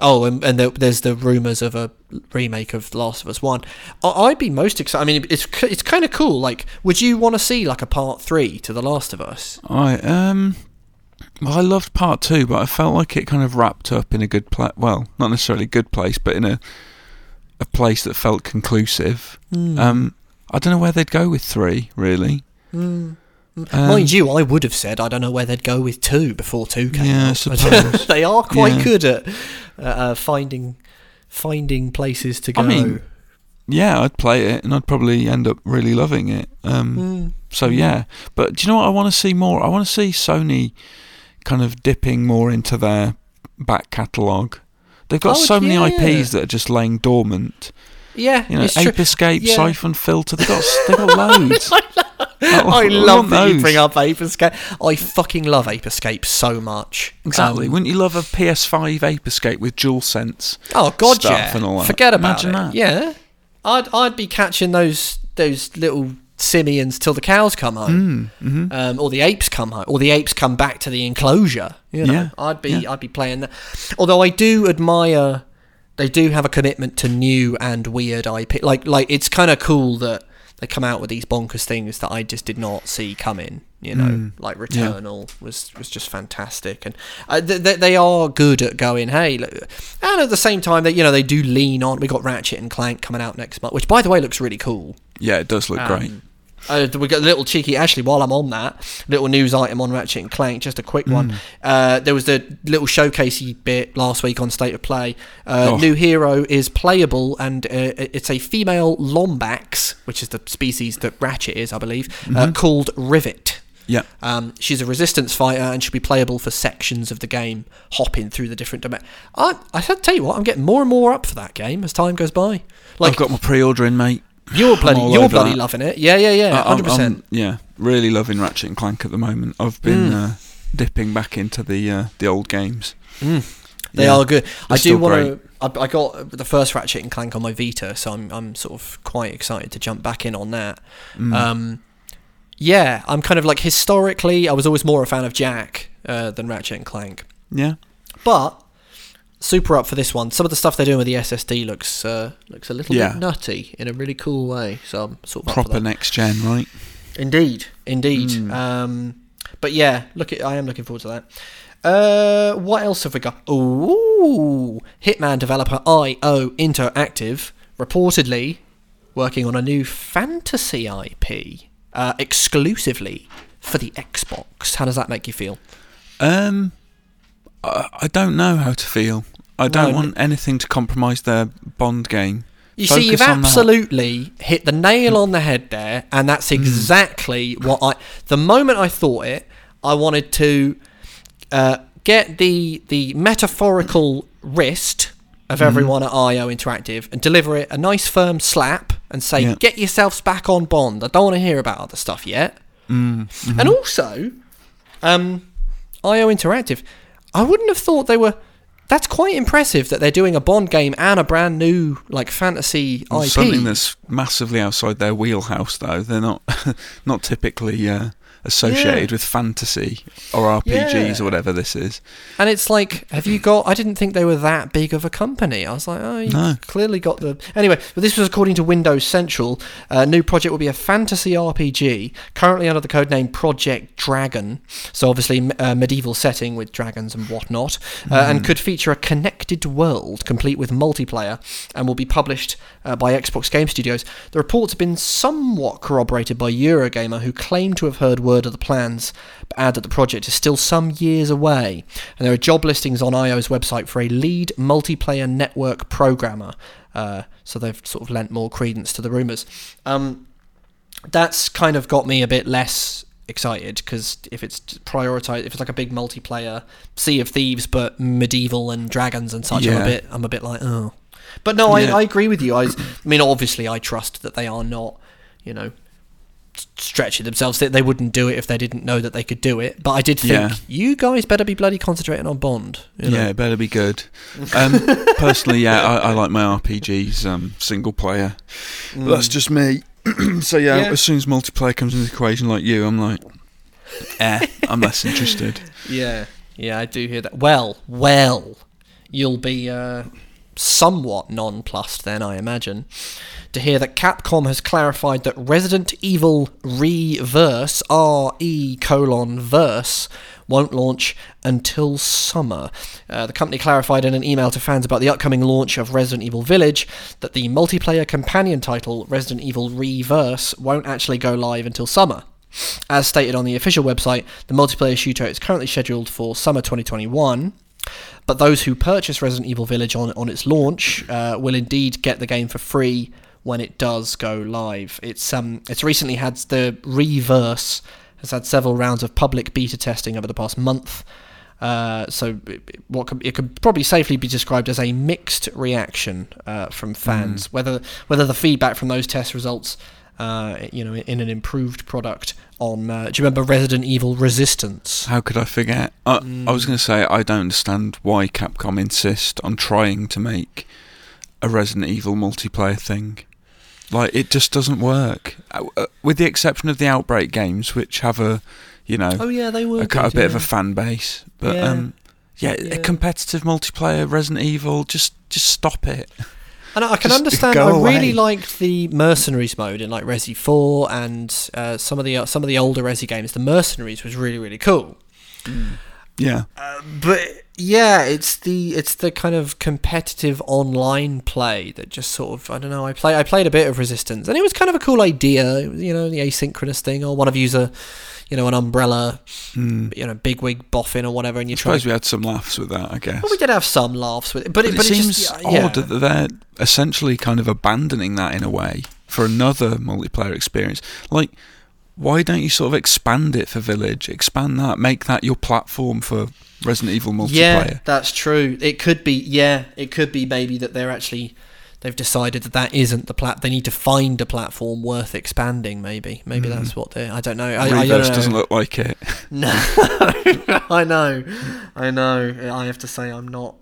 Oh, and, and there's the rumours of a remake of The Last of Us one. I'd be most excited. I mean, it's it's kind of cool. Like, would you want to see like a part three to The Last of Us? I um, well, I loved part two, but I felt like it kind of wrapped up in a good place. Well, not necessarily a good place, but in a a place that felt conclusive. Mm. Um, I don't know where they'd go with three, really. Mm. Um, Mind you, I would have said I don't know where they'd go with two before two came. Yeah, I suppose. They are quite yeah. good at uh, uh, finding finding places to go. I mean, yeah, I'd play it and I'd probably end up really loving it. Um, mm. So yeah, but do you know what I want to see more? I want to see Sony kind of dipping more into their back catalogue. They've got oh, so many yeah. I Ps that are just laying dormant. Yeah, you know, it's Ape Escape, yeah. Siphon Filter. They've got they've got loads. I, I love that those. You bring up Ape Escape. I fucking love Ape Escape so much. Exactly. Um, Wouldn't you love a P S five Ape Escape with DualSense? Oh God, stuff yeah. And all that. Forget about Imagine it. That. Yeah, I'd I'd be catching those those little simians till the cows come home, mm, mm-hmm. um, or the apes come home, or the apes come back to the enclosure. You know, yeah, I'd be yeah. I'd be playing that. Although I do admire, they do have a commitment to new and weird I P. Like like it's kind of cool that they come out with these bonkers things that I just did not see coming, you know, mm. like Returnal yeah. was, was just fantastic. And uh, they, they are good at going, hey, look. And at the same time, they, you know, they do lean on. We got Ratchet and Clank coming out next month, which, by the way, looks really cool. Yeah, it does look um, great. Uh, we got a little cheeky, actually, while I'm on that, little news item on Ratchet and Clank, just a quick one. Mm. Uh, there was the little showcasey bit last week on State of Play. Uh, oh. New hero is playable, and uh, it's a female Lombax, which is the species that Ratchet is, I believe, mm-hmm. uh, called Rivet. Yeah. Um, she's a resistance fighter and should be playable for sections of the game, hopping through the different domains. I, I tell you what, I'm getting more and more up for that game as time goes by. Like, I've got my pre-order in, mate. You're bloody, you're bloody that. loving it. Yeah, yeah, yeah, uh, one hundred percent. I'm, I'm, yeah, really loving Ratchet and Clank at the moment. I've been mm. uh, dipping back into the uh, the old games. Mm. They yeah, are good. I do want to... I, I got the first Ratchet and Clank on my Vita, so I'm I'm sort of quite excited to jump back in on that. Mm. Um, yeah, I'm kind of like, historically, I was always more a fan of Jack uh, than Ratchet and Clank. Yeah. But... super up for this one. Some of the stuff they're doing with the S S D looks uh, looks a little yeah. bit nutty in a really cool way. So I'm sort of proper up for that. Next gen, right? Indeed, indeed. Mm. Um, but yeah, look, at, I am looking forward to that. Uh, what else have we got? Ooh, Hitman developer I O Interactive reportedly working on a new fantasy I P uh, exclusively for the Xbox. How does that make you feel? Um, I, I don't know how to feel. I don't no, want anything to compromise their Bond game. You Focus see, you've absolutely that. hit the nail on the head there, and that's exactly mm. what I... The moment I thought it, I wanted to uh, get the the metaphorical wrist of mm. everyone at I O Interactive and deliver it a nice firm slap and say, yeah. get yourselves back on Bond. I don't want to hear about other stuff yet. Mm. Mm-hmm. And also, um, I O Interactive... I wouldn't have thought they were... That's quite impressive that they're doing a Bond game and a brand new, like, fantasy well, I P. Something that's massively outside their wheelhouse, though. They're not not typically uh, associated yeah. with fantasy or R P Gs yeah. or whatever this is. And it's like, have you got... I didn't think they were that big of a company. I was like, oh, you've no. clearly got the... Anyway, but this was according to Windows Central. A uh, new project will be a fantasy R P G, currently under the codename Project Dragon. So obviously a medieval setting with dragons and whatnot. Uh, mm. And could feature... feature a connected world complete with multiplayer and will be published uh, by Xbox Game Studios. The reports have been somewhat corroborated by Eurogamer, who claim to have heard word word of the plans, but add that the project is still some years away, and there are job listings on I O's website for a lead multiplayer network programmer, uh, so they've sort of lent more credence to the rumours. Um, that's kind of got me a bit less excited, because if it's prioritised, if it's like a big multiplayer Sea of Thieves, but medieval and dragons and such, yeah. I'm a bit, I'm a bit like, oh. But no, yeah. I, I agree with you. I, I mean, obviously, I trust that they are not, you know, stretching themselves. They, they wouldn't do it if they didn't know that they could do it. But I did think, yeah. you guys better be bloody concentrating on Bond. You know? Yeah, it better be good. Um, personally, yeah, I, I like my R P Gs, um, single player. Mm. That's just me. So yeah, yeah, as soon as multiplayer comes into the equation, like you, I'm like, eh, I'm less interested. Yeah, yeah, I do hear that. Well, well, you'll be... Uh, somewhat nonplussed then, I imagine, to hear that Capcom has clarified that Resident Evil Reverse, R E colon verse, won't launch until summer. Uh, the company clarified in an email to fans about the upcoming launch of Resident Evil Village that the multiplayer companion title Resident Evil Reverse won't actually go live until summer. As stated on the official website, the multiplayer shooter is currently scheduled for summer twenty twenty-one. But those who purchase Resident Evil Village on, on its launch uh, will indeed get the game for free when it does go live. It's um it's recently had the Reverse has had several rounds of public beta testing over the past month. Uh, so it, what could, it could probably safely be described as a mixed reaction uh, from fans. Mm. Whether whether the feedback from those test results, uh, you know, in an improved product. On, uh, do you remember Resident Evil Resistance? How could I forget? I, mm. I was going to say, I don't understand why Capcom insist on trying to make a Resident Evil multiplayer thing. Like, it just doesn't work. With the exception of the Outbreak games, which have a, you know, oh, yeah, they were a, good, a bit yeah. of a fan base. But, yeah. Um, yeah, yeah, a competitive multiplayer Resident Evil, just just stop it. And I can Just understand. I really away. liked the mercenaries mode in like Resi four and uh, some of the some of the older Resi games. The mercenaries was really really cool. Mm. Yeah, uh, but yeah, it's the it's the kind of competitive online play that just sort of I don't know. I play I played a bit of Resistance, and it was kind of a cool idea. You know, the asynchronous thing, or one of you's a, you know, an umbrella, mm. you know, bigwig boffin or whatever, and you. I suppose to... we had some laughs with that, I guess. Well, we did have some laughs with it, but, but it, but it seems just, yeah, odd yeah. that they're essentially kind of abandoning that in a way for another multiplayer experience, like. Why don't you sort of expand it for Village? Expand that, make that your platform for Resident Evil multiplayer. Yeah, that's true. It could be, yeah, it could be maybe that they're actually, they've decided that that isn't the plat. They need to find a platform worth expanding. Maybe, maybe mm. that's what they. I don't know. I, Reverse I don't know. doesn't look like it. No, I know, I know. I have to say, I'm not.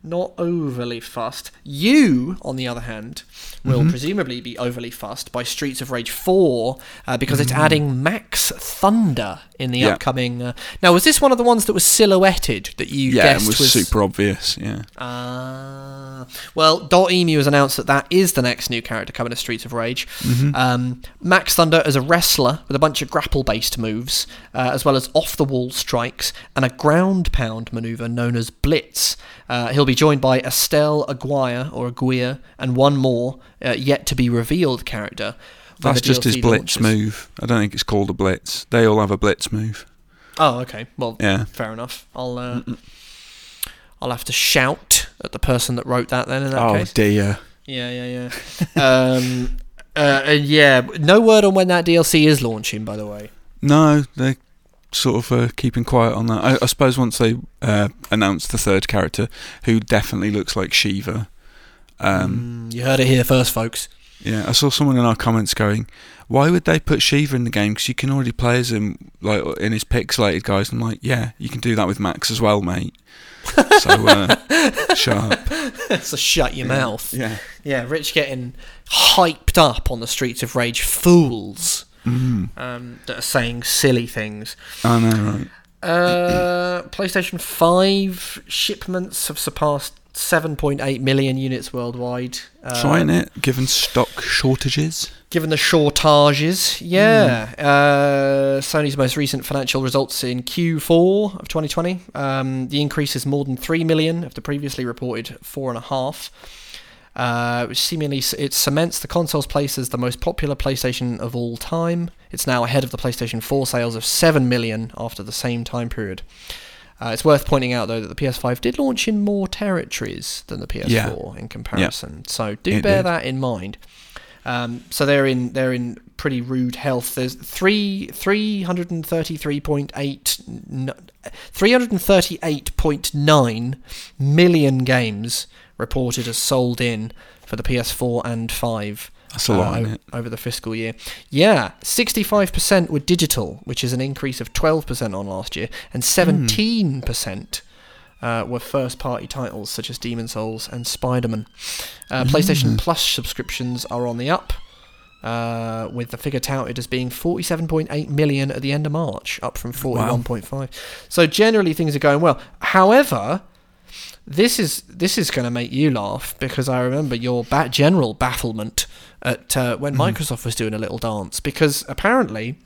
Not overly fussed. You, on the other hand, will mm-hmm. presumably be overly fussed by Streets of Rage four uh, because mm-hmm. it's adding Max Thunder in the yeah. upcoming. Uh, now, was this one of the ones that was silhouetted that you yeah, guessed? Yeah, it was, was super obvious. Yeah. Uh, well, Dotemu has announced that that is the next new character coming to Streets of Rage. Mm-hmm. Um, Max Thunder is a wrestler with a bunch of grapple-based moves, uh, as well as off-the-wall strikes and a ground-pound maneuver known as Blitz. Uh, he'll be joined by Estelle Aguirre or Aguirre and one more uh, yet to be revealed character. That's just D L C his blitz launches. move. I don't think it's called a blitz. They all have a blitz move. Oh, okay. Well, yeah. fair enough. I'll uh, I'll have to shout at the person that wrote that then. In that oh case. dear. Yeah, yeah, yeah. um, uh, and yeah, no word on when that D L C is launching, by the way. No, they. Sort of uh, keeping quiet on that. I, I suppose once they uh, announce the third character, who definitely looks like Shiva. Um, mm, you heard it here first, folks. Yeah, I saw someone in our comments going, "Why would they put Shiva in the game? Because you can already play as him, like in his pixelated guys." I'm like, "Yeah, you can do that with Max as well, mate." So uh, shut up. So shut your yeah. mouth. Yeah, yeah. Rich getting hyped up on the Streets of Rage fools. Mm. Um, that are saying silly things. I know, right? Uh, PlayStation five shipments have surpassed seven point eight million units worldwide. Um, Trying it, given stock shortages. Given the shortages, yeah. Mm. Uh, Sony's most recent financial results in Q four of twenty twenty. Um, the increase is more than three million of the previously reported four and a half. uh, which seemingly it cements the console's place as the most popular PlayStation of all time. It's now ahead of the PlayStation four sales of seven million after the same time period. Uh, it's worth pointing out, though, that the P S five did launch in more territories than the P S four yeah. in comparison. Yeah. So do it bear did. that in mind. Um, so they're in they're in pretty rude health. There's three three hundred and thirty three point eight three hundred and thirty eight point nine million games reported as sold in for the P S four and five. That's a lot, uh, isn't it? Over the fiscal year. Yeah, sixty-five percent were digital, which is an increase of twelve percent on last year, and seventeen mm. percent. Uh, were first-party titles such as Demon's Souls and Spider-Man. Uh, mm. PlayStation Plus subscriptions are on the up, uh, with the figure touted as being forty-seven point eight million at the end of March, up from forty-one point five. Wow. So generally things are going well. However, this is this is going to make you laugh, because I remember your bat- general bafflement at uh, when mm. Microsoft was doing a little dance, because apparently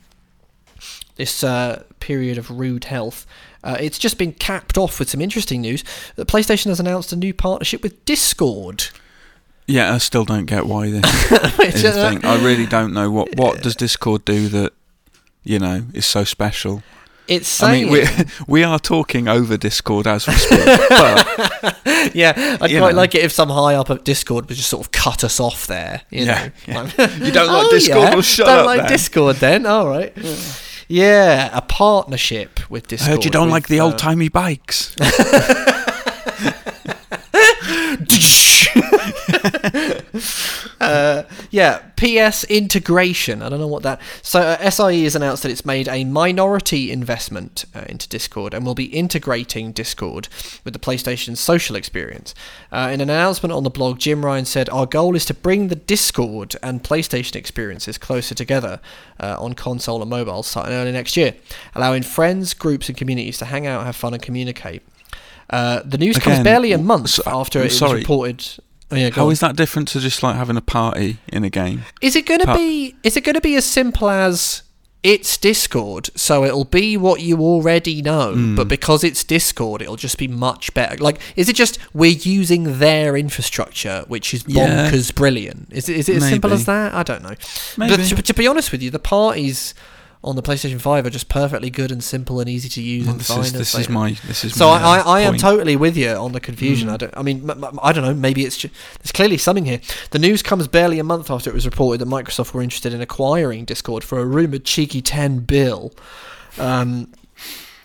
this uh, period of rude health, Uh, it's just been capped off with some interesting news. PlayStation has announced a new partnership with Discord. Yeah, I still don't get why this is a thing. I really don't know. What, what does Discord do that, you know, is so special? It's saying... I mean, we, we are talking over Discord as we speak, but... Yeah, I'd quite know. like it if some high-up at Discord would just sort of cut us off there, you yeah, know. Yeah. You don't like oh, Discord? Yeah. Well, shut don't up, like then. Discord, then? All right. Yeah. Yeah, a partnership with Discord. I heard you don't with, like the uh, old-timey bikes. uh, yeah, P S integration. I don't know what that... So uh, S I E has announced that it's made a minority investment uh, into Discord and will be integrating Discord with the PlayStation social experience. Uh, in an announcement on the blog, Jim Ryan said, "Our goal is to bring the Discord and PlayStation experiences closer together uh, on console and mobile starting early next year, allowing friends, groups and communities to hang out, have fun and communicate." Uh, the news Again, comes barely a month so, after it was reported. Oh, yeah, How on. is that different to just like having a party in a game? Is it going to Par- be? Is it going to be as simple as it's Discord? So it'll be what you already know, mm. but because it's Discord, it'll just be much better. Like, is it just we're using their infrastructure, which is bonkers yeah. brilliant? Is it? Is it as Maybe. simple as that? I don't know. Maybe. But to, to be honest with you, the parties on the PlayStation five are just perfectly good and simple and easy to use. Well, and this find is, this is my this is so my, I, I, I am totally with you on the confusion. Mm. I don't I mean m- m- I don't know maybe it's just, there's clearly something here. The news comes barely a month after it was reported that Microsoft were interested in acquiring Discord for a rumoured cheeky ten bill. Um,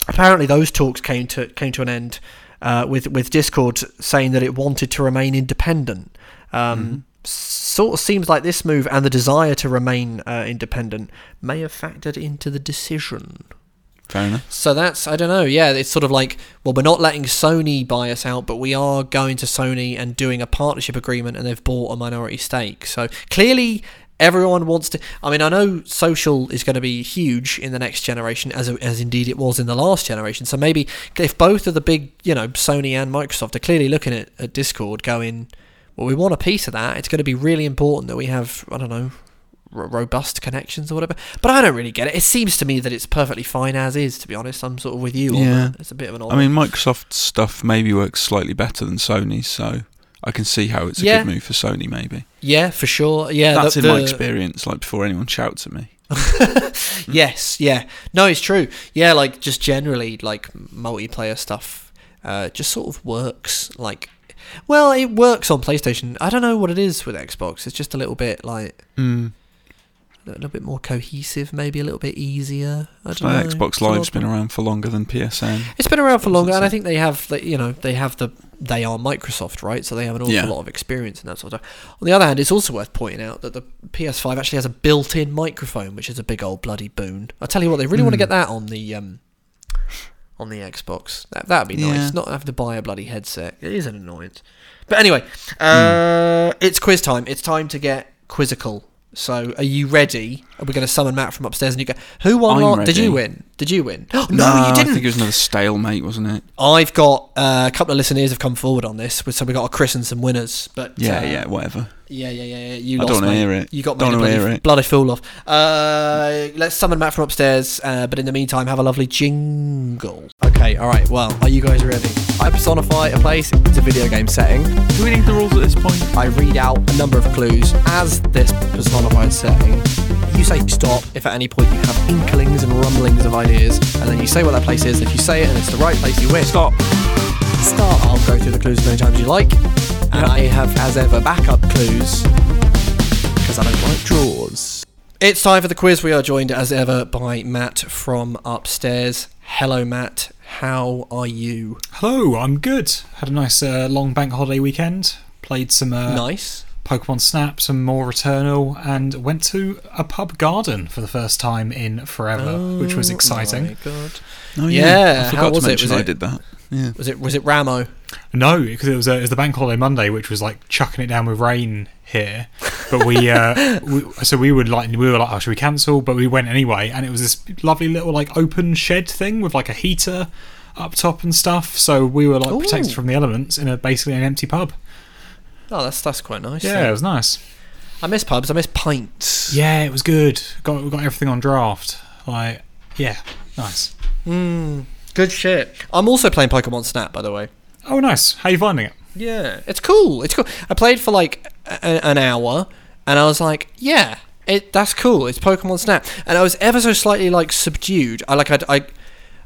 apparently those talks came to came to an end uh, with with Discord saying that it wanted to remain independent. Um, mm. Sort of seems like this move and the desire to remain uh, independent may have factored into the decision. Fair enough. So that's, I don't know, yeah, it's sort of like, well, we're not letting Sony buy us out, but we are going to Sony and doing a partnership agreement, and they've bought a minority stake. So clearly everyone wants to... I mean, I know social is going to be huge in the next generation, as as indeed it was in the last generation. So maybe if both of the big, you know, Sony and Microsoft are clearly looking at, at Discord going... Well, we want a piece of that. It's going to be really important that we have, I don't know, r- robust connections or whatever. But I don't really get it. It seems to me that it's perfectly fine as is, to be honest. I'm sort of with you yeah. on that. It's a bit of an odd... I mean, Microsoft stuff maybe works slightly better than Sony's, so I can see how it's a yeah. good move for Sony, maybe. Yeah, for sure. Yeah, That's the, in the... my experience, like, before anyone shouts at me. yes, yeah. No, it's true. Yeah, like, just generally, like, multiplayer stuff uh, just sort of works, like... Well, it works on PlayStation. I don't know what it is with Xbox. It's just a little bit like mm. a little bit more cohesive, maybe a little bit easier. I don't like know. Xbox Live's been around for longer than P S N. It's been around for longer, and I think they have, the, you know, they have the they are Microsoft, right? So they have an awful yeah. lot of experience in that sort of stuff. On the other hand, it's also worth pointing out that the P S five actually has a built-in microphone, which is a big old bloody boon. I tell you what, they really mm. want to get that on the. Um, On the Xbox, that that'd be nice. Yeah. Not have to buy a bloody headset. It is an annoyance. But anyway, uh, mm. it's quiz time. It's time to get quizzical. So, are you ready? Are we going to summon Matt from upstairs? And you go, who won? Or, did you win? Did you win? no, no, you didn't. I think it was another stalemate, wasn't it? I've got uh, a couple of listeners have come forward on this, so we got to christen some winners. But yeah, uh, yeah, whatever. Yeah, yeah, yeah. yeah. You I lost, don't want to hear it. You got don't bloody, hear it. bloody fool off. Uh, let's summon Matt from upstairs, uh, but in the meantime, have a lovely jingle. Okay. Okay, alright, well, are you guys ready? I personify a place. It's a video game setting. Do we need the rules at this point? I read out a number of clues as this personified setting. You say stop if at any point you have inklings and rumblings of ideas, and then you say what that place is. If you say it and it's the right place, you win. Stop. Stop. I'll go through the clues as many times as you like, and yeah. I have, as ever, backup clues, because I don't like draws. It's time for the quiz. We are joined, as ever, by Matt from upstairs. Hello, Matt. How are you? Hello, I'm good. Had a nice uh, long bank holiday weekend. Played some uh, nice Pokemon Snap, some more Returnal, and went to a pub garden for the first time in forever, oh, which was exciting. My God. Oh, yeah. yeah. I forgot How was to mention it? Was I it? did that. Yeah. Was it was it Ramo? No, because it was, uh, it was the bank holiday Monday, which was like chucking it down with rain here. But we, uh, we so we would like we were like, oh, should we cancel? But we went anyway, and it was this lovely little like open shed thing with like a heater up top and stuff. So we were like Ooh. protected from the elements in a basically an empty pub. Oh, that's that's quite nice. Yeah, so. It was nice. I miss pubs. I miss pints. Yeah, it was good. Got we got everything on draft. Like, yeah, nice. Mm. Good shit. I'm also playing Pokemon Snap, by the way. Oh, nice. How are you finding it? Yeah, it's cool. It's cool. I played for like a- an hour, and I was like, yeah, it that's cool. It's Pokemon Snap, and I was ever so slightly like subdued. I like I I,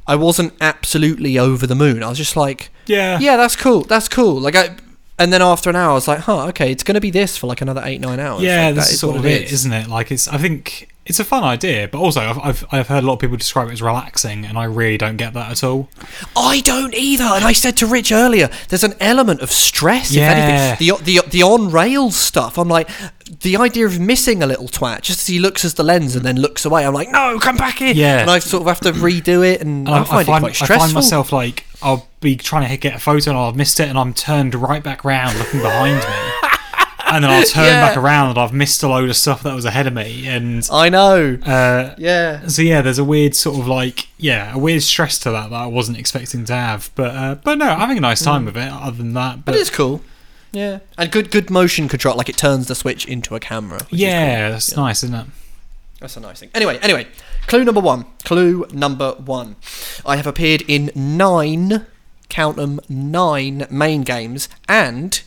I wasn't absolutely over the moon. I was just like, yeah, yeah, that's cool. That's cool. Like I. And then after an hour, I was like, huh, okay, it's going to be this for like another eight, nine hours. Yeah, like, that's that is sort of it, is. isn't it? Like, it's. I think it's a fun idea, but also I've, I've I've heard a lot of people describe it as relaxing, and I really don't get that at all. I don't either. And I said to Rich earlier, there's an element of stress, yeah. if anything. The the the on rails stuff. I'm like, the idea of missing a little twat just as he looks as the lens and then looks away. I'm like, no, come back here. Yeah. And I sort of have to redo it, and, and I, I, find I find it quite stressful. I find myself like, I'll be trying to get a photo and I've missed it, and I'm turned right back round looking behind me, and then I'll turn yeah. back around and I've missed a load of stuff that was ahead of me. And I know, uh, yeah. So yeah, there's a weird sort of like, yeah, a weird stress to that that I wasn't expecting to have. But uh, but no, having a nice time mm. with it. Other than that, but, but it's cool. Yeah, and good good motion control. Like, it turns the switch into a camera. Yeah, cool. that's yeah. nice, isn't it? That's a nice thing. Anyway, anyway, clue number one. Clue number one. I have appeared in nine, count them, nine main games and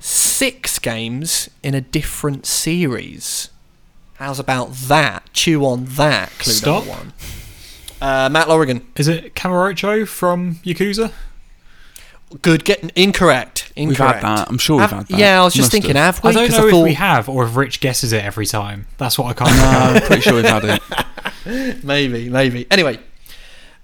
six games in a different series. How's about that? Chew on that, clue Stop. number one. Uh, Matt Lorrigan. Is it Kamurocho from Yakuza? Good. Get incorrect. Incorrect. We've had that. I'm sure we've have, had that. Yeah, I was just Must thinking, have, have we? I don't know I thought... if we have, or if Rich guesses it every time. That's what I can't remember. I'm pretty sure we've had it. Maybe, maybe. Anyway,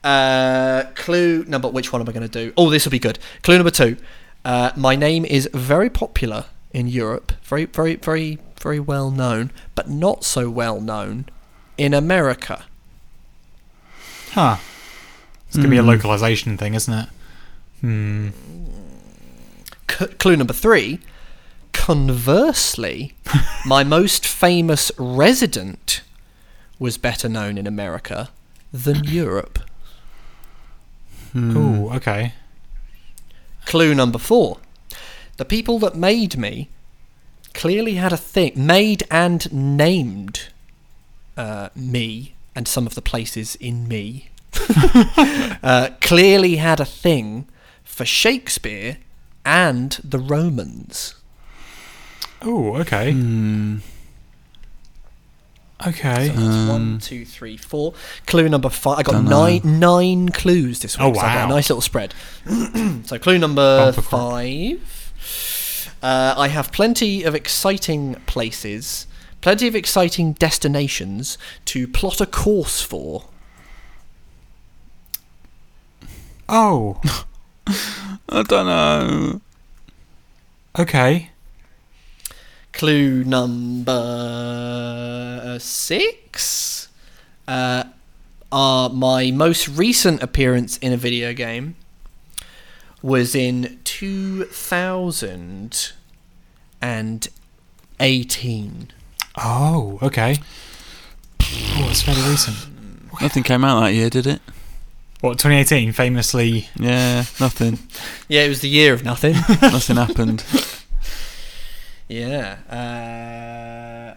uh, clue number... Which one am I going to do? Oh, this will be good. Clue number two. Uh, my name is very popular in Europe. Very, very, very, very well known, but not so well known in America. Huh. It's going to mm. be a localization thing, isn't it? Hmm. C- clue number three. Conversely, my most famous resident was better known in America than Europe. Hmm. Ooh, okay. Clue number four. The people that made me clearly had a thing. Made and named uh, me and some of the places in me uh, clearly had a thing for Shakespeare and the Romans. Oh, okay. Hmm. Okay. So um, one, two, three, four. Clue number five. I got nine, nine clues this week. Oh, wow. So I got a nice little spread. So clue number Bumper five. Uh, I have plenty of exciting places, plenty of exciting destinations to plot a course for. Oh. I don't know. Okay. Clue number six. Uh, uh, my most recent appearance in a video game was in two thousand eighteen. Oh, okay. Oh, that's fairly recent. Nothing came out that year, did it? What, twenty eighteen, famously? Yeah, nothing. Yeah, it was the year of nothing. Nothing happened. Yeah. Uh,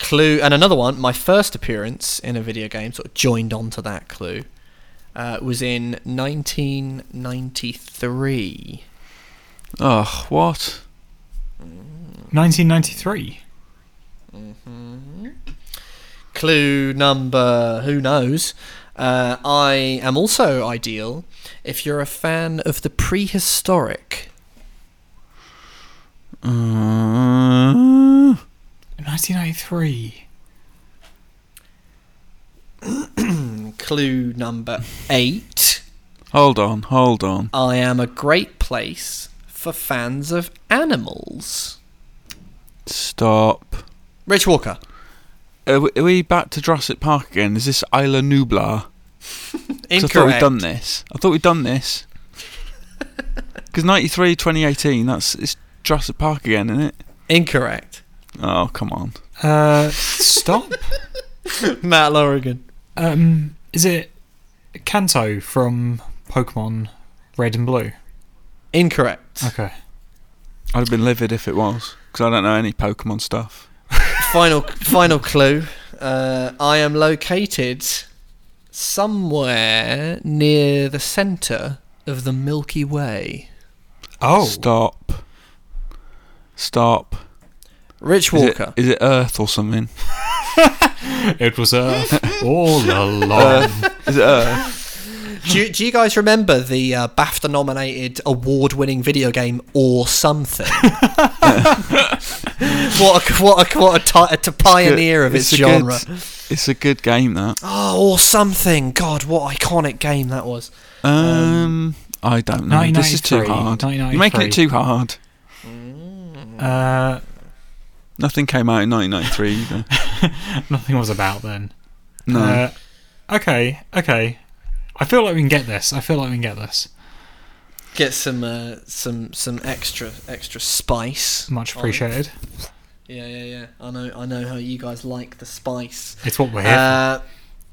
clue, and another one, my first appearance in a video game, sort of joined onto that clue, uh, was in nineteen ninety-three. Oh, what? nineteen ninety-three? Mm-hmm. Clue number who knows. Uh, I am also ideal if you're a fan of the prehistoric. Uh, nineteen ninety-three. Clue number eight. Hold on, hold on. I am a great place for fans of animals. Stop. Rich Walker. Are we, are we back to Jurassic Park again? Is this Isla Nublar? Incorrect. I thought we'd done this. I thought we'd done this. Because ninety-three, twenty eighteen, that's, it's Jurassic Park again, isn't it? Incorrect. Oh, come on. Uh, stop. Matt Lorigan. Um, is it Kanto from Pokemon Red and Blue? Incorrect. Okay. I'd have been livid if it was, because I don't know any Pokemon stuff. Final final clue. Uh, I am located somewhere near the centre of the Milky Way. Oh. Stop. Stop. Rich Walker. Is it, is it Earth or something? It was Earth all along. Earth. Is it Earth? Do you, do you guys remember the uh, BAFTA-nominated award-winning video game Or Something? What a, what a, what a, t- a t- pioneer of its, it's genre. Good, it's a good game, that. Oh, Or Something. God, what iconic game that was. Um, um, I don't know. This is too hard. You're making it too hard. Mm. Uh, Nothing came out in nineteen ninety-three either. Nothing was about then. No. Uh, okay, okay. I feel like we can get this. I feel like we can get this. Get some uh, some some extra extra spice. Much appreciated. On. Yeah, yeah, yeah. I know I know how you guys like the spice. It's what we're here uh, for.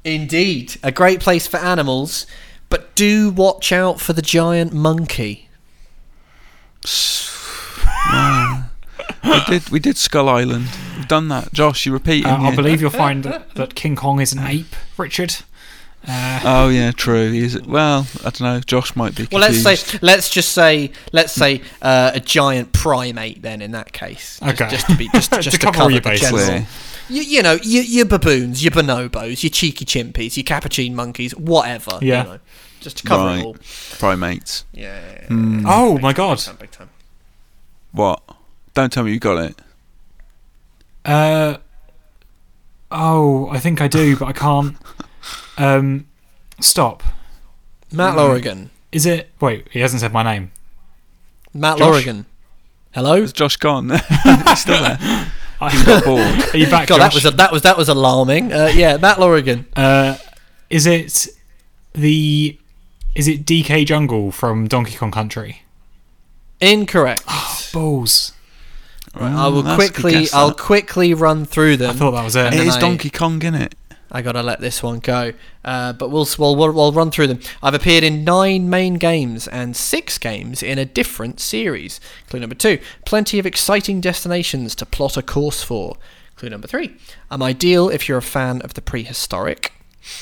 Indeed. A great place for animals, but do watch out for the giant monkey. Wow. We did we did Skull Island. We've done that. Josh, you're repeating uh, I believe you'll find that, that King Kong is an ape, Richard. Uh, oh yeah, true. He's, well, I don't know. Josh might be confused. Well, let's say, let's just say, let's say uh, a giant primate. Then in that case, just, okay, just to be just, just to, to cover, cover your bases. You, you know, your, your baboons, your bonobos, your cheeky chimpies, your capuchin monkeys, whatever. Yeah, you know, just to cover right. it all. Primates. Yeah. yeah, yeah. Mm. Oh my god. Big time, big time. What? Don't tell me you got it. Uh. Oh, I think I do, but I can't. Um, stop. Matt Lorigan. Is it... Wait, he hasn't said my name. Matt Josh? Lorigan. Hello? Is Josh gone? He's still there. He's got bored. Are you back, God, Josh? That was, a, that was, that was alarming. Uh, yeah, Matt Lorigan. Uh, is it the... Is it D K Jungle from Donkey Kong Country? Incorrect. Oh, balls. Right, I will quickly... I'll quickly run through them. I thought that was it. It is I, Donkey Kong, innit? I gotta let this one go, uh, but we'll, we'll we'll run through them. I've appeared in nine main games and six games in a different series. Clue number two: plenty of exciting destinations to plot a course for. Clue number three: I'm ideal if you're a fan of the prehistoric.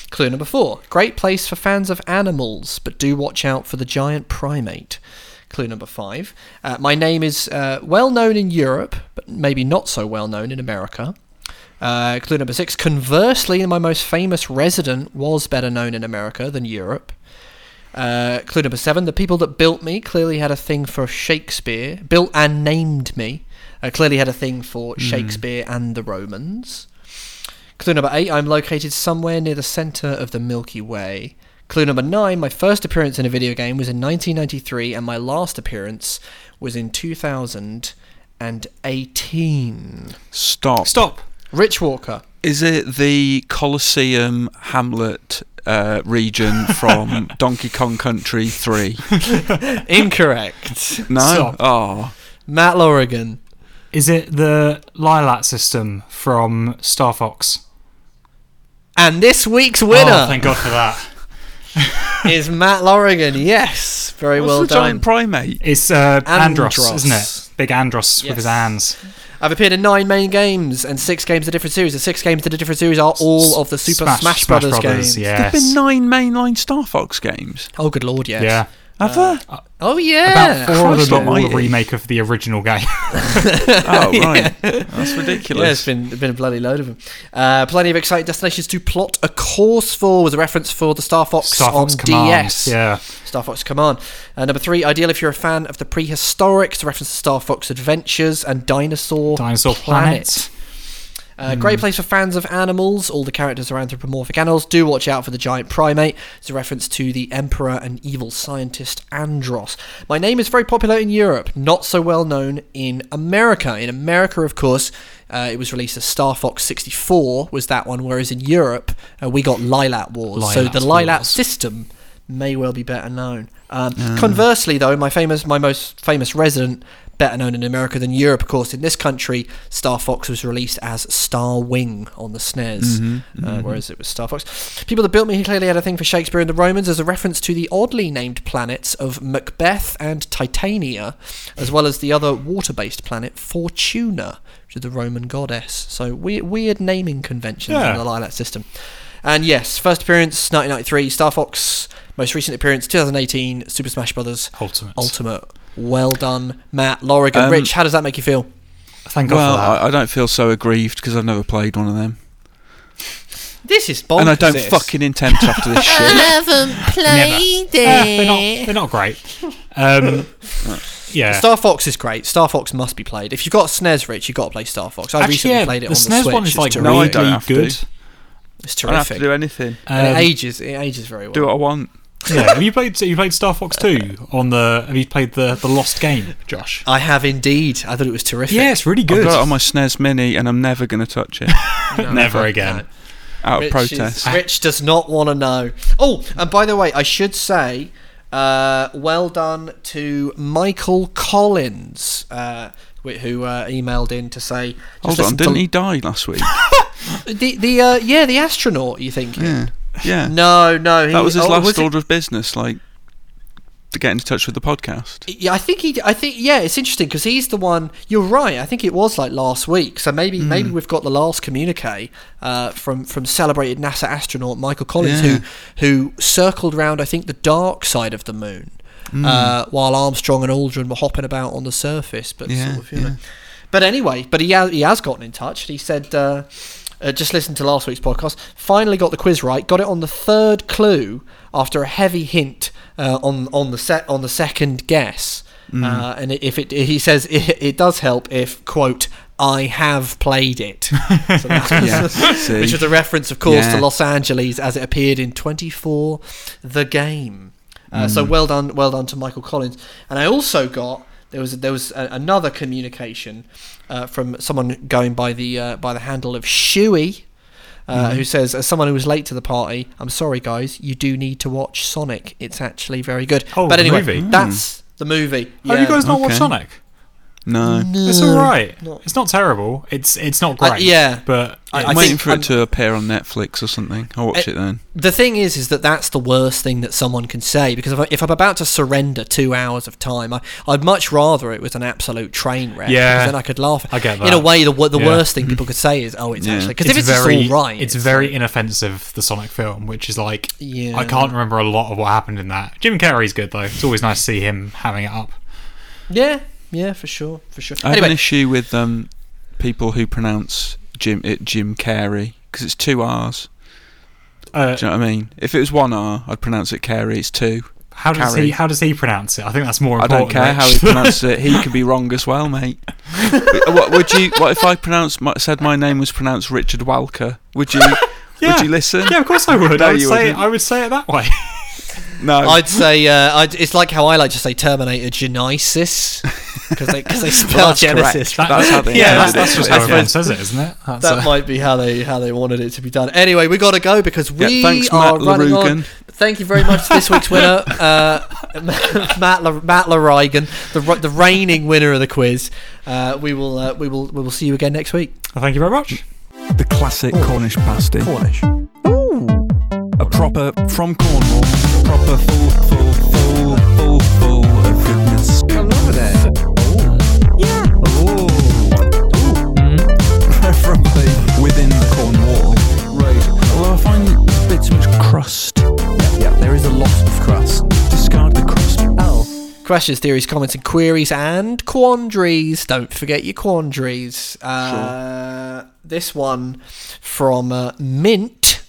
Clue number four: great place for fans of animals, but do watch out for the giant primate. Clue number five: uh, my name is uh, well known in Europe, but maybe not so well known in America. Uh, clue number six, conversely, my most famous resident was better known in America than Europe. Uh, clue number seven, the people that built me clearly had a thing for Shakespeare, built and named me, uh, clearly had a thing for Shakespeare mm. and the Romans. Clue number eight, I'm located somewhere near the centre of the Milky Way. Clue number nine, my first appearance in a video game was in nineteen ninety-three and my last appearance was in two thousand eighteen. Stop. Stop. Rich Walker. Is it the Colosseum Hamlet uh, region from Donkey Kong Country three? Incorrect. No? Stop. Oh. Matt Lorigan. Is it the Lylat system from Star Fox? And this week's winner. Oh, thank God for that. Is Matt Lorigan. Yes. Very What's well done. What's the giant primate? It's uh, Andross, Andross, isn't it? Big Andross yes. with his hands. I've appeared in nine main games and six games of different series. The six games of the different series are all of the Super Smash, Smash, Smash Brothers, Brothers games. Yes. There've been nine mainline Star Fox games. Oh, good lord, yes. Yeah. Have uh, there? Oh, yeah. About four Christ of them are a remake of the original game. Oh, right. Yeah. That's ridiculous. Yeah, it's been, been a bloody load of them. Uh, plenty of exciting destinations to plot a course for was a reference for the Star Fox Star on Fox D S. Yeah. Star Fox Command. Uh, number three, ideal if you're a fan of the prehistoric, to reference to Star Fox Adventures and Dinosaur, Dinosaur Planet. Planet. Uh, great place for fans of animals. All the characters are anthropomorphic animals. Do watch out for the giant primate. It's a reference to the emperor and evil scientist Andross. My name is very popular in Europe, not so well known in America. In America, of course, uh, it was released as Star Fox sixty-four, was that one, whereas in Europe, uh, we got Lylat Wars. Lylat so the Lylat Wars. System may well be better known. Um, mm. Conversely, though, my famous, my most famous resident... better known in America than Europe, of course. In this country, Star Fox was released as Star Wing on the S N E S, mm-hmm, uh, mm-hmm. whereas it was Star Fox. People that built me clearly had a thing for Shakespeare and the Romans, as a reference to the oddly named planets of Macbeth and Titania, as well as the other water-based planet Fortuna, which is the Roman goddess. So weird, weird naming conventions yeah. in the Lylat system. And yes, first appearance, nineteen ninety-three, Star Fox. Most recent appearance, twenty eighteen, Super Smash Bros. Ultimate. Ultimate. Well done, Matt, Lorigan. Um, Rich, how does that make you feel? Thank God well, for that. I, I don't feel so aggrieved because I've never played one of them. This is bonkers. And I don't fucking intend to after this shit. I haven't played never. it. Uh, they're, not, they're not great. Um, yeah. Star Fox is great. Star Fox must be played. If you've got S N E S, Rich, you've got to play Star Fox. I Actually, recently yeah, played it the on S N E S the Switch. The S N E S one is like really no, good. good. It's terrific. I don't have to do anything. Um, and it ages. It ages very well. Do what I want. Yeah, have you played? Have you played Star Fox two on the? Have you played the, the Lost game, Josh? I have indeed. I thought it was terrific. Yeah, it's really good. I've got it on my S N E S Mini, and I'm never going to touch it. No, never again. No. Out of protest. Is, Rich does not want to know. Oh, and by the way, I should say, uh, well done to Michael Collins, uh, who uh, emailed in to say. Hold on, didn't he die last week? the the uh, yeah, the astronaut. You thinking? Yeah. Yeah. No, no. He, that was his oh, last was order it? of business, like to get in touch with the podcast. Yeah, I think he. I think yeah, it's interesting because he's the one. You're right. I think it was like last week. So maybe mm. maybe we've got the last communique uh, from from celebrated NASA astronaut Michael Collins, yeah. who who circled round. I think the dark side of the moon, mm. uh, while Armstrong and Aldrin were hopping about on the surface. But yeah, sort of, you yeah. know. But anyway, but he has, he has gotten in touch. He said. Uh, Uh, just listened to last week's podcast. Finally got the quiz right. Got it on the third clue after a heavy hint uh, on on the set on the second guess. Mm. Uh, and if it, he says it, it does help if quote I have played it, so yeah, which was a reference, of course, yeah. to Los Angeles as it appeared in twenty-four The Game. Uh, mm. So well done, well done to Michael Collins. And I also got. There was there was a, another communication uh, from someone going by the uh, by the handle of Shuey, uh, mm-hmm. who says, as someone who was late to the party, I'm sorry guys, you do need to watch Sonic. It's actually very good. Oh, but anyway, the movie. that's mm. the movie. Yeah. Have you guys not okay. watched Sonic? No. no. It's all right. Not, it's not terrible. It's it's not great. I, yeah. But I, I'm I waiting for I'm, it to appear on Netflix or something. I'll watch it, it then. The thing is, is that that's the worst thing that someone can say, because if, I, if I'm about to surrender two hours of time, I, I'd much rather it was an absolute train wreck. Yeah. Because then I could laugh. I get that. In a way, the the yeah. worst thing people could say is, oh, it's yeah. actually... Because if it's very, all right... It's, it's very like, inoffensive, the Sonic film, which is like... Yeah. I can't remember a lot of what happened in that. Jim Carrey's good, though. It's always nice to see him having it up. Yeah. Yeah, for sure, for sure. I have anyway. an issue with um, people who pronounce Jim it Jim Carrey because it's two R's. Uh, Do you know what I mean? If it was one R, I'd pronounce it Carrey. It's two. How does Carrey. he? How does he pronounce it? I think that's more important. I don't care right? how he pronounces it. He could be wrong as well, mate. What would you? What if I pronounced my, said my name was pronounced Richard Walker? Would you? yeah. Would you listen? Yeah, of course I would. No, I would say it, I would say it that way. No, I'd say uh, I'd, it's like how I like to say Terminator Genesis because they because they spell well, Genesis. That, that's how they yeah, that's, that's just how everyone says it, isn't it? That's that a... might be how they how they wanted it to be done. Anyway, we got to go because we yeah, thanks, are Matt running LaRugan. on. Thank you very much to this week's winner, uh, Matt La, Matt LaRugan, the the reigning winner of the quiz. Uh, we will uh, we will we will see you again next week. Well, thank you very much. The classic Ooh. Cornish pasty. Cornish. Ooh. A proper, from Cornwall, proper full, full, full, full, full of goodness. Come over there. Ooh. Yeah. Ooh. Ooh. questions, theories, comments and queries and quandaries. Don't forget your quandaries. Uh, sure. This one from uh, Mint.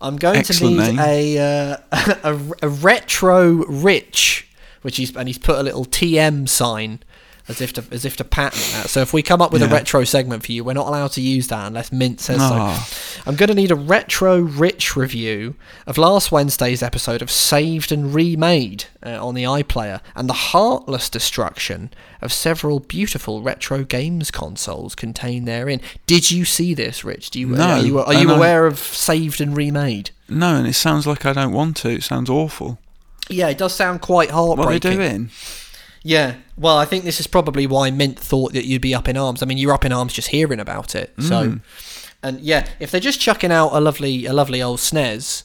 I'm going Excellent to need name. a, uh, a a retro rich, which he's and he's put a little T M sign as if to as if to patent that. So if we come up with yeah. a retro segment for you, we're not allowed to use that unless Mint says no. so. I'm going to need a retro rich review of last Wednesday's episode of Saved and Remade uh, on the iPlayer and the heartless destruction of several beautiful retro games consoles contained therein. Did you see this, Rich? Do you no, are you, are you aware of Saved and Remade? No, and it sounds like I don't want to. It sounds awful. Yeah, it does sound quite heartbreaking. What are they doing? Yeah, well, I think this is probably why Mint thought that you'd be up in arms. I mean, you're up in arms just hearing about it. So, mm. and yeah, if they're just chucking out a lovely, a lovely old S N E S,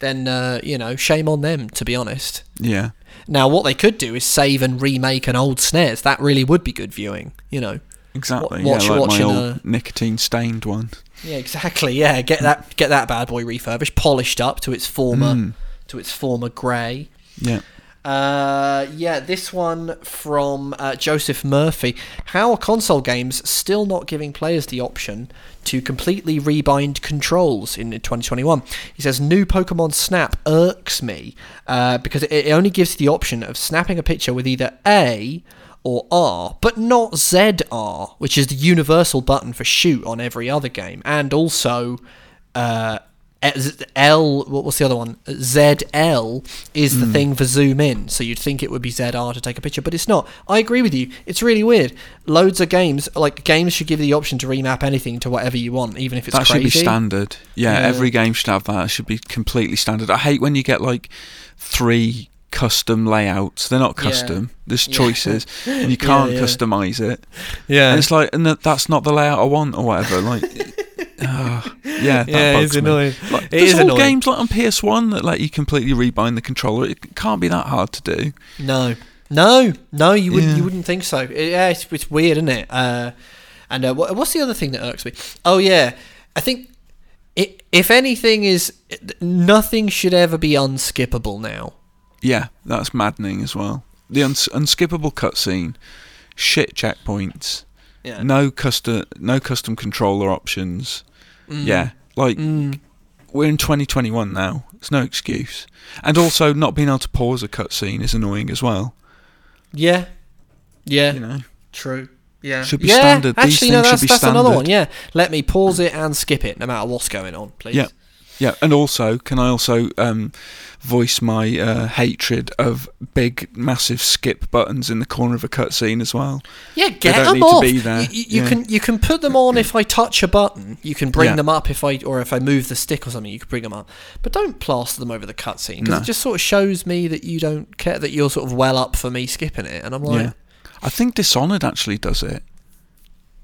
then uh, you know, shame on them, to be honest. Yeah. Now, what they could do is save and remake an old S N E S. That really would be good viewing, you know. Exactly. Watch, yeah, like watching my old a, nicotine stained one. Yeah, exactly. Yeah, get that, get that bad boy refurbished, polished up to its former, mm. to its former grey. Yeah. Uh, yeah, this one from uh, Joseph Murphy. How are console games still not giving players the option to completely rebind controls in twenty twenty-one? He says, new Pokemon Snap irks me uh, because it, it only gives the option of snapping a picture with either A or R, but not Z R, which is the universal button for shoot on every other game. And also... Uh, L, what's the other one? Z L is the mm. thing for zoom in, so you'd think it would be Z R to take a picture, but it's not. I agree with you. It's really weird. Loads of games, like games should give you the option to remap anything to whatever you want, even if it's that crazy. That should be standard. Yeah, yeah, every game should have that. It should be completely standard. I hate when you get like three custom layouts. They're not custom. Yeah. There's choices, yeah. and you can't yeah, yeah. customize it. Yeah, and it's like, and that's not the layout I want or whatever. Like. Oh, yeah, that yeah, bugs it's annoying. Me. Like, it there's is all annoying. Games like on P S one that like you completely rebind the controller. It can't be that hard to do. No, no, no. You wouldn't. Yeah. You wouldn't think so. It, yeah, it's, it's weird, isn't it? Uh, and uh, what, what's the other thing that irks me? Oh yeah, I think it, if anything is nothing should ever be unskippable now. Yeah, that's maddening as well. The uns- unskippable cutscene, shit checkpoints, yeah. no custom, no custom controller options. Mm. Yeah, like mm. we're in twenty twenty-one now. It's no excuse, and also not being able to pause a cutscene is annoying as well. Yeah, yeah, you know, true. Yeah, should be yeah. standard. Actually, These things no, that's, should be that's standard. Another one. Yeah, let me pause it and skip it, no matter what's going on, please. Yeah, yeah, and also, can I also um, voice my uh, hatred of big, massive skip buttons in the corner of a cutscene as well? Yeah, get they don't them need off. To be there. You, you, you yeah. can you can put them on if I touch a button. You can bring yeah. them up if I or if I move the stick or something. You can bring them up, but don't plaster them over the cutscene because no. it just sort of shows me that you don't care, that you're sort of well up for me skipping it. And I'm like, yeah. I think Dishonored actually does it,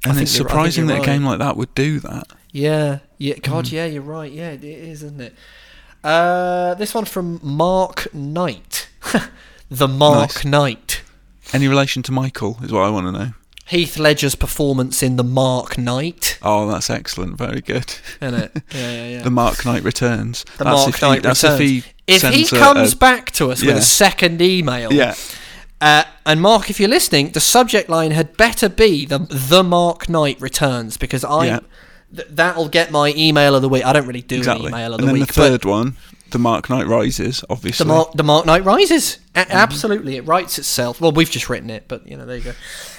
and it's surprising that right. a game like that would do that. Yeah, yeah, God, mm. yeah, you're right. Yeah, it is, isn't it? Uh, this one from Mark Knight. The Mark nice. Knight. Any relation to Michael is what I want to know. Heath Ledger's performance in The Mark Knight. Oh, that's excellent. Very good. Isn't it? Yeah, yeah, yeah. The Mark Knight Returns. The that's Mark Knight Returns. That's if he, if he comes a, a, back to us yeah. with a second email. Yeah. Uh, and Mark, if you're listening, the subject line had better be The, the Mark Knight Returns because I... Yeah. Th- that'll get my email of the week. I don't really do exactly. an email of the week. And then week, the third one, The Mark Knight Rises, obviously. The Mark, the Mark Knight Rises. A- mm-hmm. Absolutely. It writes itself. Well, we've just written it, but, you know, there you go.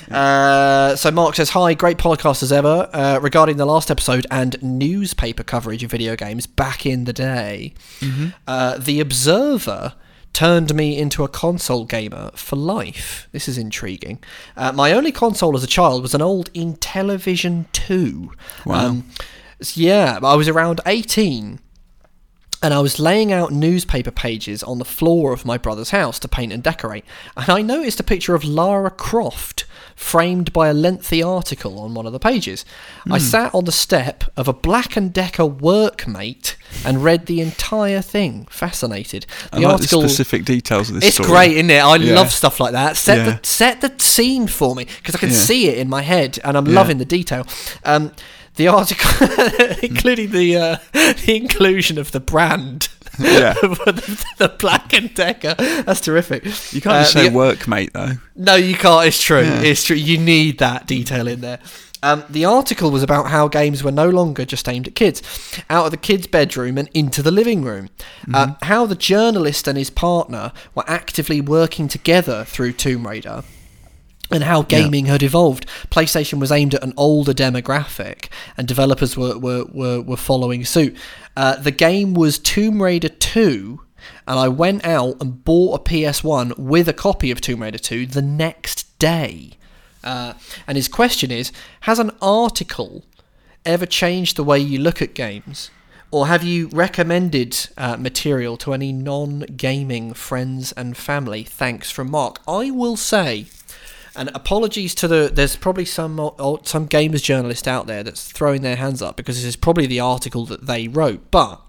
Yeah. Uh, so Mark says, hi, great podcast as ever. Uh, regarding the last episode and newspaper coverage of video games back in the day, mm-hmm. uh, The Observer... turned me into a console gamer for life. This is intriguing. Uh, my only console as a child was an old Intellivision two. Wow. Um, yeah, I was around eighteen, and I was laying out newspaper pages on the floor of my brother's house to paint and decorate, and I noticed a picture of Lara Croft framed by a lengthy article on one of the pages. Mm. I sat on the step of a Black and Decker workmate and read the entire thing, fascinated. The I like article, the specific details of this it's story. It's great, isn't it? I yeah. love stuff like that. Set, yeah. the, set the scene for me, because I can yeah. see it in my head, and I'm yeah. loving the detail. Um, the article, including the, uh, the inclusion of the brand... Yeah. But the, the Black and Decker, that's terrific. You can't uh, just say the, workmate, though. No, you can't. It's true. Yeah. It's true. You need that detail in there. Um, the article was about how games were no longer just aimed at kids, out of the kids' bedroom and into the living room. Mm-hmm. Uh, how the journalist and his partner were actively working together through Tomb Raider, and how gaming yeah. had evolved. PlayStation was aimed at an older demographic, and developers were were, were, were following suit. Uh, the game was Tomb Raider two, and I went out and bought a P S one with a copy of Tomb Raider two the next day. Uh, and his question is, has an article ever changed the way you look at games? Or have you recommended uh, material to any non-gaming friends and family? Thanks from Mark. I will say, and apologies to the... There's probably some some gamers journalist out there that's throwing their hands up because this is probably the article that they wrote. But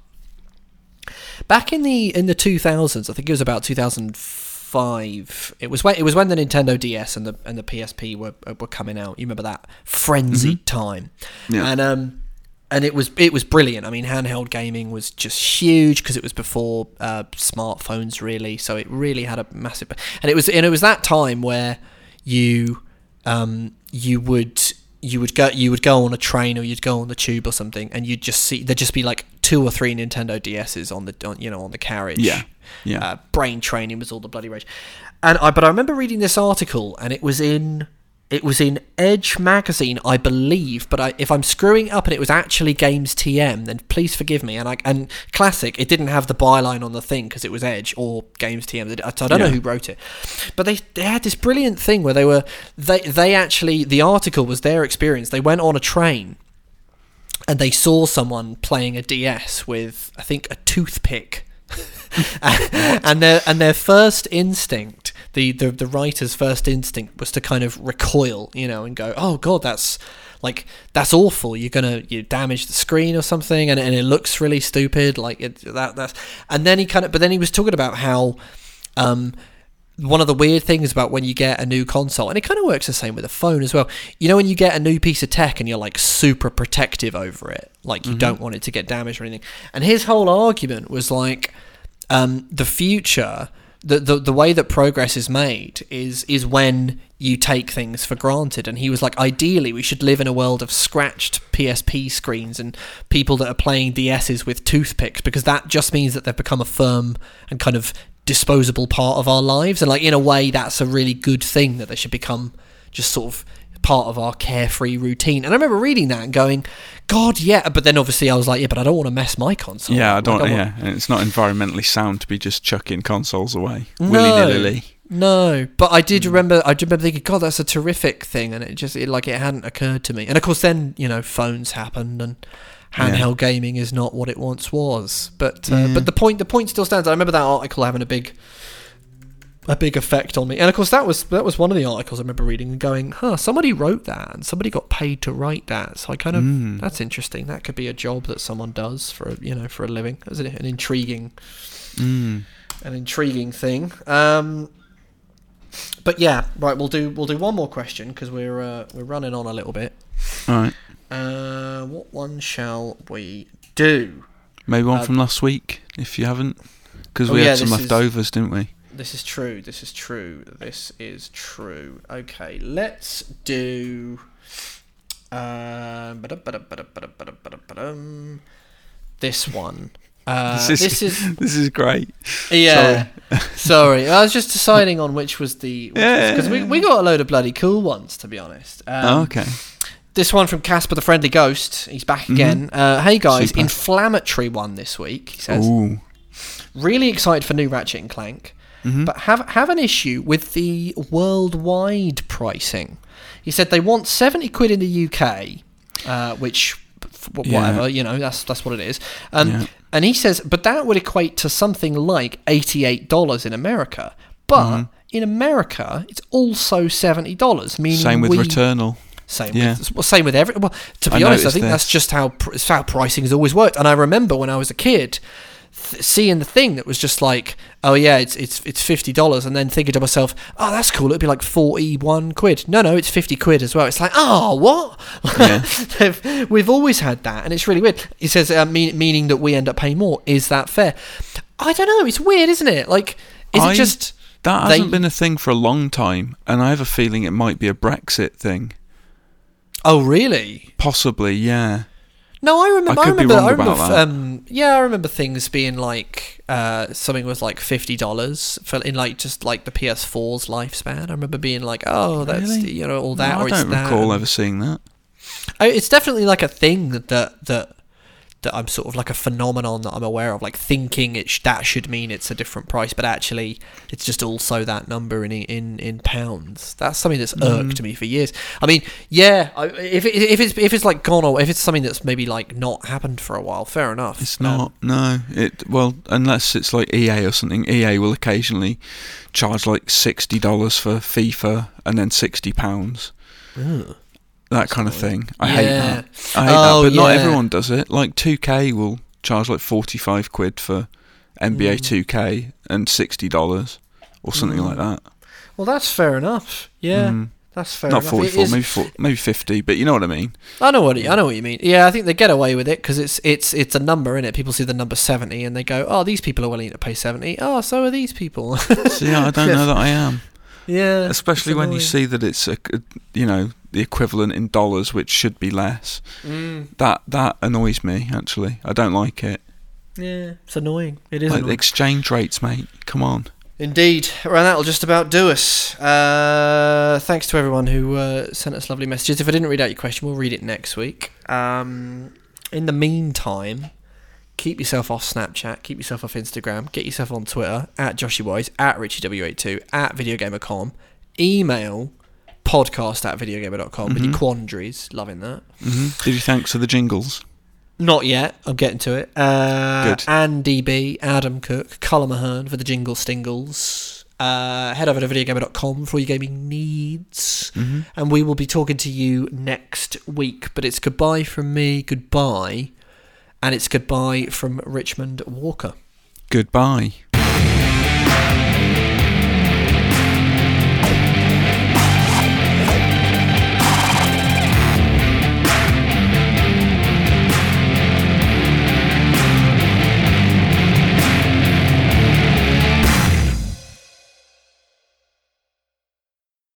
back in the in the two thousands, I think it was about two thousand five. It was when it was when the Nintendo D S and the and the P S P were were coming out. You remember that frenzied mm-hmm. time, yeah. and um and it was it was brilliant. I mean, handheld gaming was just huge because it was before uh, smartphones really. So it really had a massive and it was and it was that time where you um you would you would go you would go on a train or you'd go on the tube or something and you'd just see there'd just be like two or three Nintendo D Ss on the on, you know on the carriage. Yeah. Yeah. Uh, brain training was all the bloody rage. And I but I remember reading this article and it was in it was in Edge magazine, I believe, but I, if I'm screwing up and it was actually Games T M, then please forgive me. And I and classic, it didn't have the byline on the thing because it was Edge or Games T M. I don't yeah. know who wrote it, but they, they had this brilliant thing where they were they they actually the article was their experience. They went on a train and they saw someone playing a D S with I think a toothpick, and their and their first instinct. The, the the writer's first instinct was to kind of recoil, you know, and go, oh god, that's like that's awful. You're gonna you damage the screen or something, and and it looks really stupid. Like it, that that's and then he kind of but then he was talking about how um one of the weird things about when you get a new console, and it kind of works the same with a phone as well. You know, when you get a new piece of tech and you're like super protective over it, like you mm-hmm. don't want it to get damaged or anything. And his whole argument was like um the future. The, the the way that progress is made is is when you take things for granted. And he was like, ideally, we should live in a world of scratched P S P screens and people that are playing D Ss with toothpicks, because that just means that they've become a firm and kind of disposable part of our lives. And like in a way, that's a really good thing, that they should become just sort of part of our carefree routine. And I remember reading that and going, god, yeah. But then obviously I was like, yeah, but I don't want to mess my console. Yeah, I don't, like, I yeah. want... And it's not environmentally sound to be just chucking consoles away. No, willy-nilly. No, but I did mm. remember, I remember thinking, god, that's a terrific thing. And it just, it, like, it hadn't occurred to me. And of course then, you know, phones happened and handheld yeah. gaming is not what it once was. But, uh, mm. but the point, the point still stands. I remember that article having a big... a big effect on me. And of course that was that was one of the articles I remember reading and going, huh, somebody wrote that and somebody got paid to write that. So I kind of mm. that's interesting. That could be a job that someone does for a, you know, for a living. Isn't it an intriguing mm. an intriguing thing. Um but yeah, right, we'll do we'll do one more question because we're uh, we're running on a little bit. All right. Uh what one shall we do? Maybe one uh, from last week if you haven't, because we oh, had yeah, some leftovers, is... didn't we? This is true. This is true. This is true. Okay, let's do. Uh, this one. Uh, this is, this is this is great. Yeah. Sorry. Sorry, I was just deciding on which was the which yeah. because we we got a load of bloody cool ones, to be honest. Um, oh, okay. This one from Casper the Friendly Ghost. He's back again. Mm-hmm. Uh, hey guys, Super. Inflammatory one this week. He says, ooh. Really excited for new Ratchet and Clank. Mm-hmm. But have have an issue with the worldwide pricing. He said they want seventy quid in the U K, uh, which whatever yeah. you know, that's that's what it is. Um, yeah. And he says, but that would equate to something like eighty-eight dollars in America. But mm-hmm. in America, it's also seventy dollars. Meaning same with we, Returnal. Same, yeah. with, well, same with every. Well, to be I honest, I think this. that's just how how pricing has always worked. And I remember when I was a kid. th- seeing the thing that was just like, oh yeah, it's it's it's fifty dollars, and then thinking to myself, oh, that's cool, it'd be like forty-one quid. No, no, it's fifty quid as well. It's like, oh, what? Yeah. We've always had that, and it's really weird. It says, uh, mean, meaning that we end up paying more. Is that fair? I don't know. It's weird, isn't it? Like, is I, it just... That hasn't they, been a thing for a long time, and I have a feeling it might be a Brexit thing. Oh, really? Possibly, yeah. No, I remember. I, could I remember. Be wrong I remember about that. Um, yeah, I remember things being like uh, something was like fifty dollars for in like just like the P S four's lifespan. I remember being like, oh, that's really? you know all that. No, or I don't it's recall that. ever seeing that. I, it's definitely like a thing that that that I'm sort of like a phenomenon that I'm aware of. Like thinking it sh- that should mean it's a different price, but actually it's just also that number in in, in pounds. That's something that's irked mm. me for years. I mean, yeah, I, if it, if it's if it's like gone or if it's something that's maybe like not happened for a while, fair enough. It's not. Um, no, it well unless it's like E A or something. E A will occasionally charge like sixty dollars for FIFA and then sixty pounds. Ugh. That kind of thing. I yeah. hate that. I hate oh, that, but yeah. not everyone does it. Like two K will charge like forty-five quid for N B A mm. two K and sixty dollars or something mm. like that. Well, that's fair enough. Yeah, mm. that's fair not enough. Not forty-four, maybe forty, maybe fifty, but you know what I mean. I know what I know what you mean. Yeah, I think they get away with it because it's it's it's a number, isn't it? People see the number seventy and they go, "Oh, these people are willing to pay seventy. Oh, so are these people." See, I don't know that I am. Yeah, especially when you see that it's a you know. the equivalent in dollars, which should be less. Mm. That that annoys me, actually. I don't like it. Yeah, it's annoying. It is like annoying. Exchange rates, mate. Come on. Indeed. Well, that'll just about do us. Uh, thanks to everyone who uh, sent us lovely messages. If I didn't read out your question, we'll read it next week. Um, in the meantime... Keep yourself off Snapchat, keep yourself off Instagram, get yourself on Twitter, at JoshyWise, at RichieW eighty-two, at VideoGamer dot com, email podcast at videogamer dot com mm-hmm. with your quandaries, loving that. Mm-hmm. Did you thanks for the jingles? Not yet, I'm getting to it. Uh, Good. Andy B, Adam Cook, Colin Mahern for the jingle stingles. Uh, head over to videogamer dot com for all your gaming needs. Mm-hmm. And we will be talking to you next week, but it's goodbye from me, goodbye. And it's goodbye from Richmond Walker. Goodbye.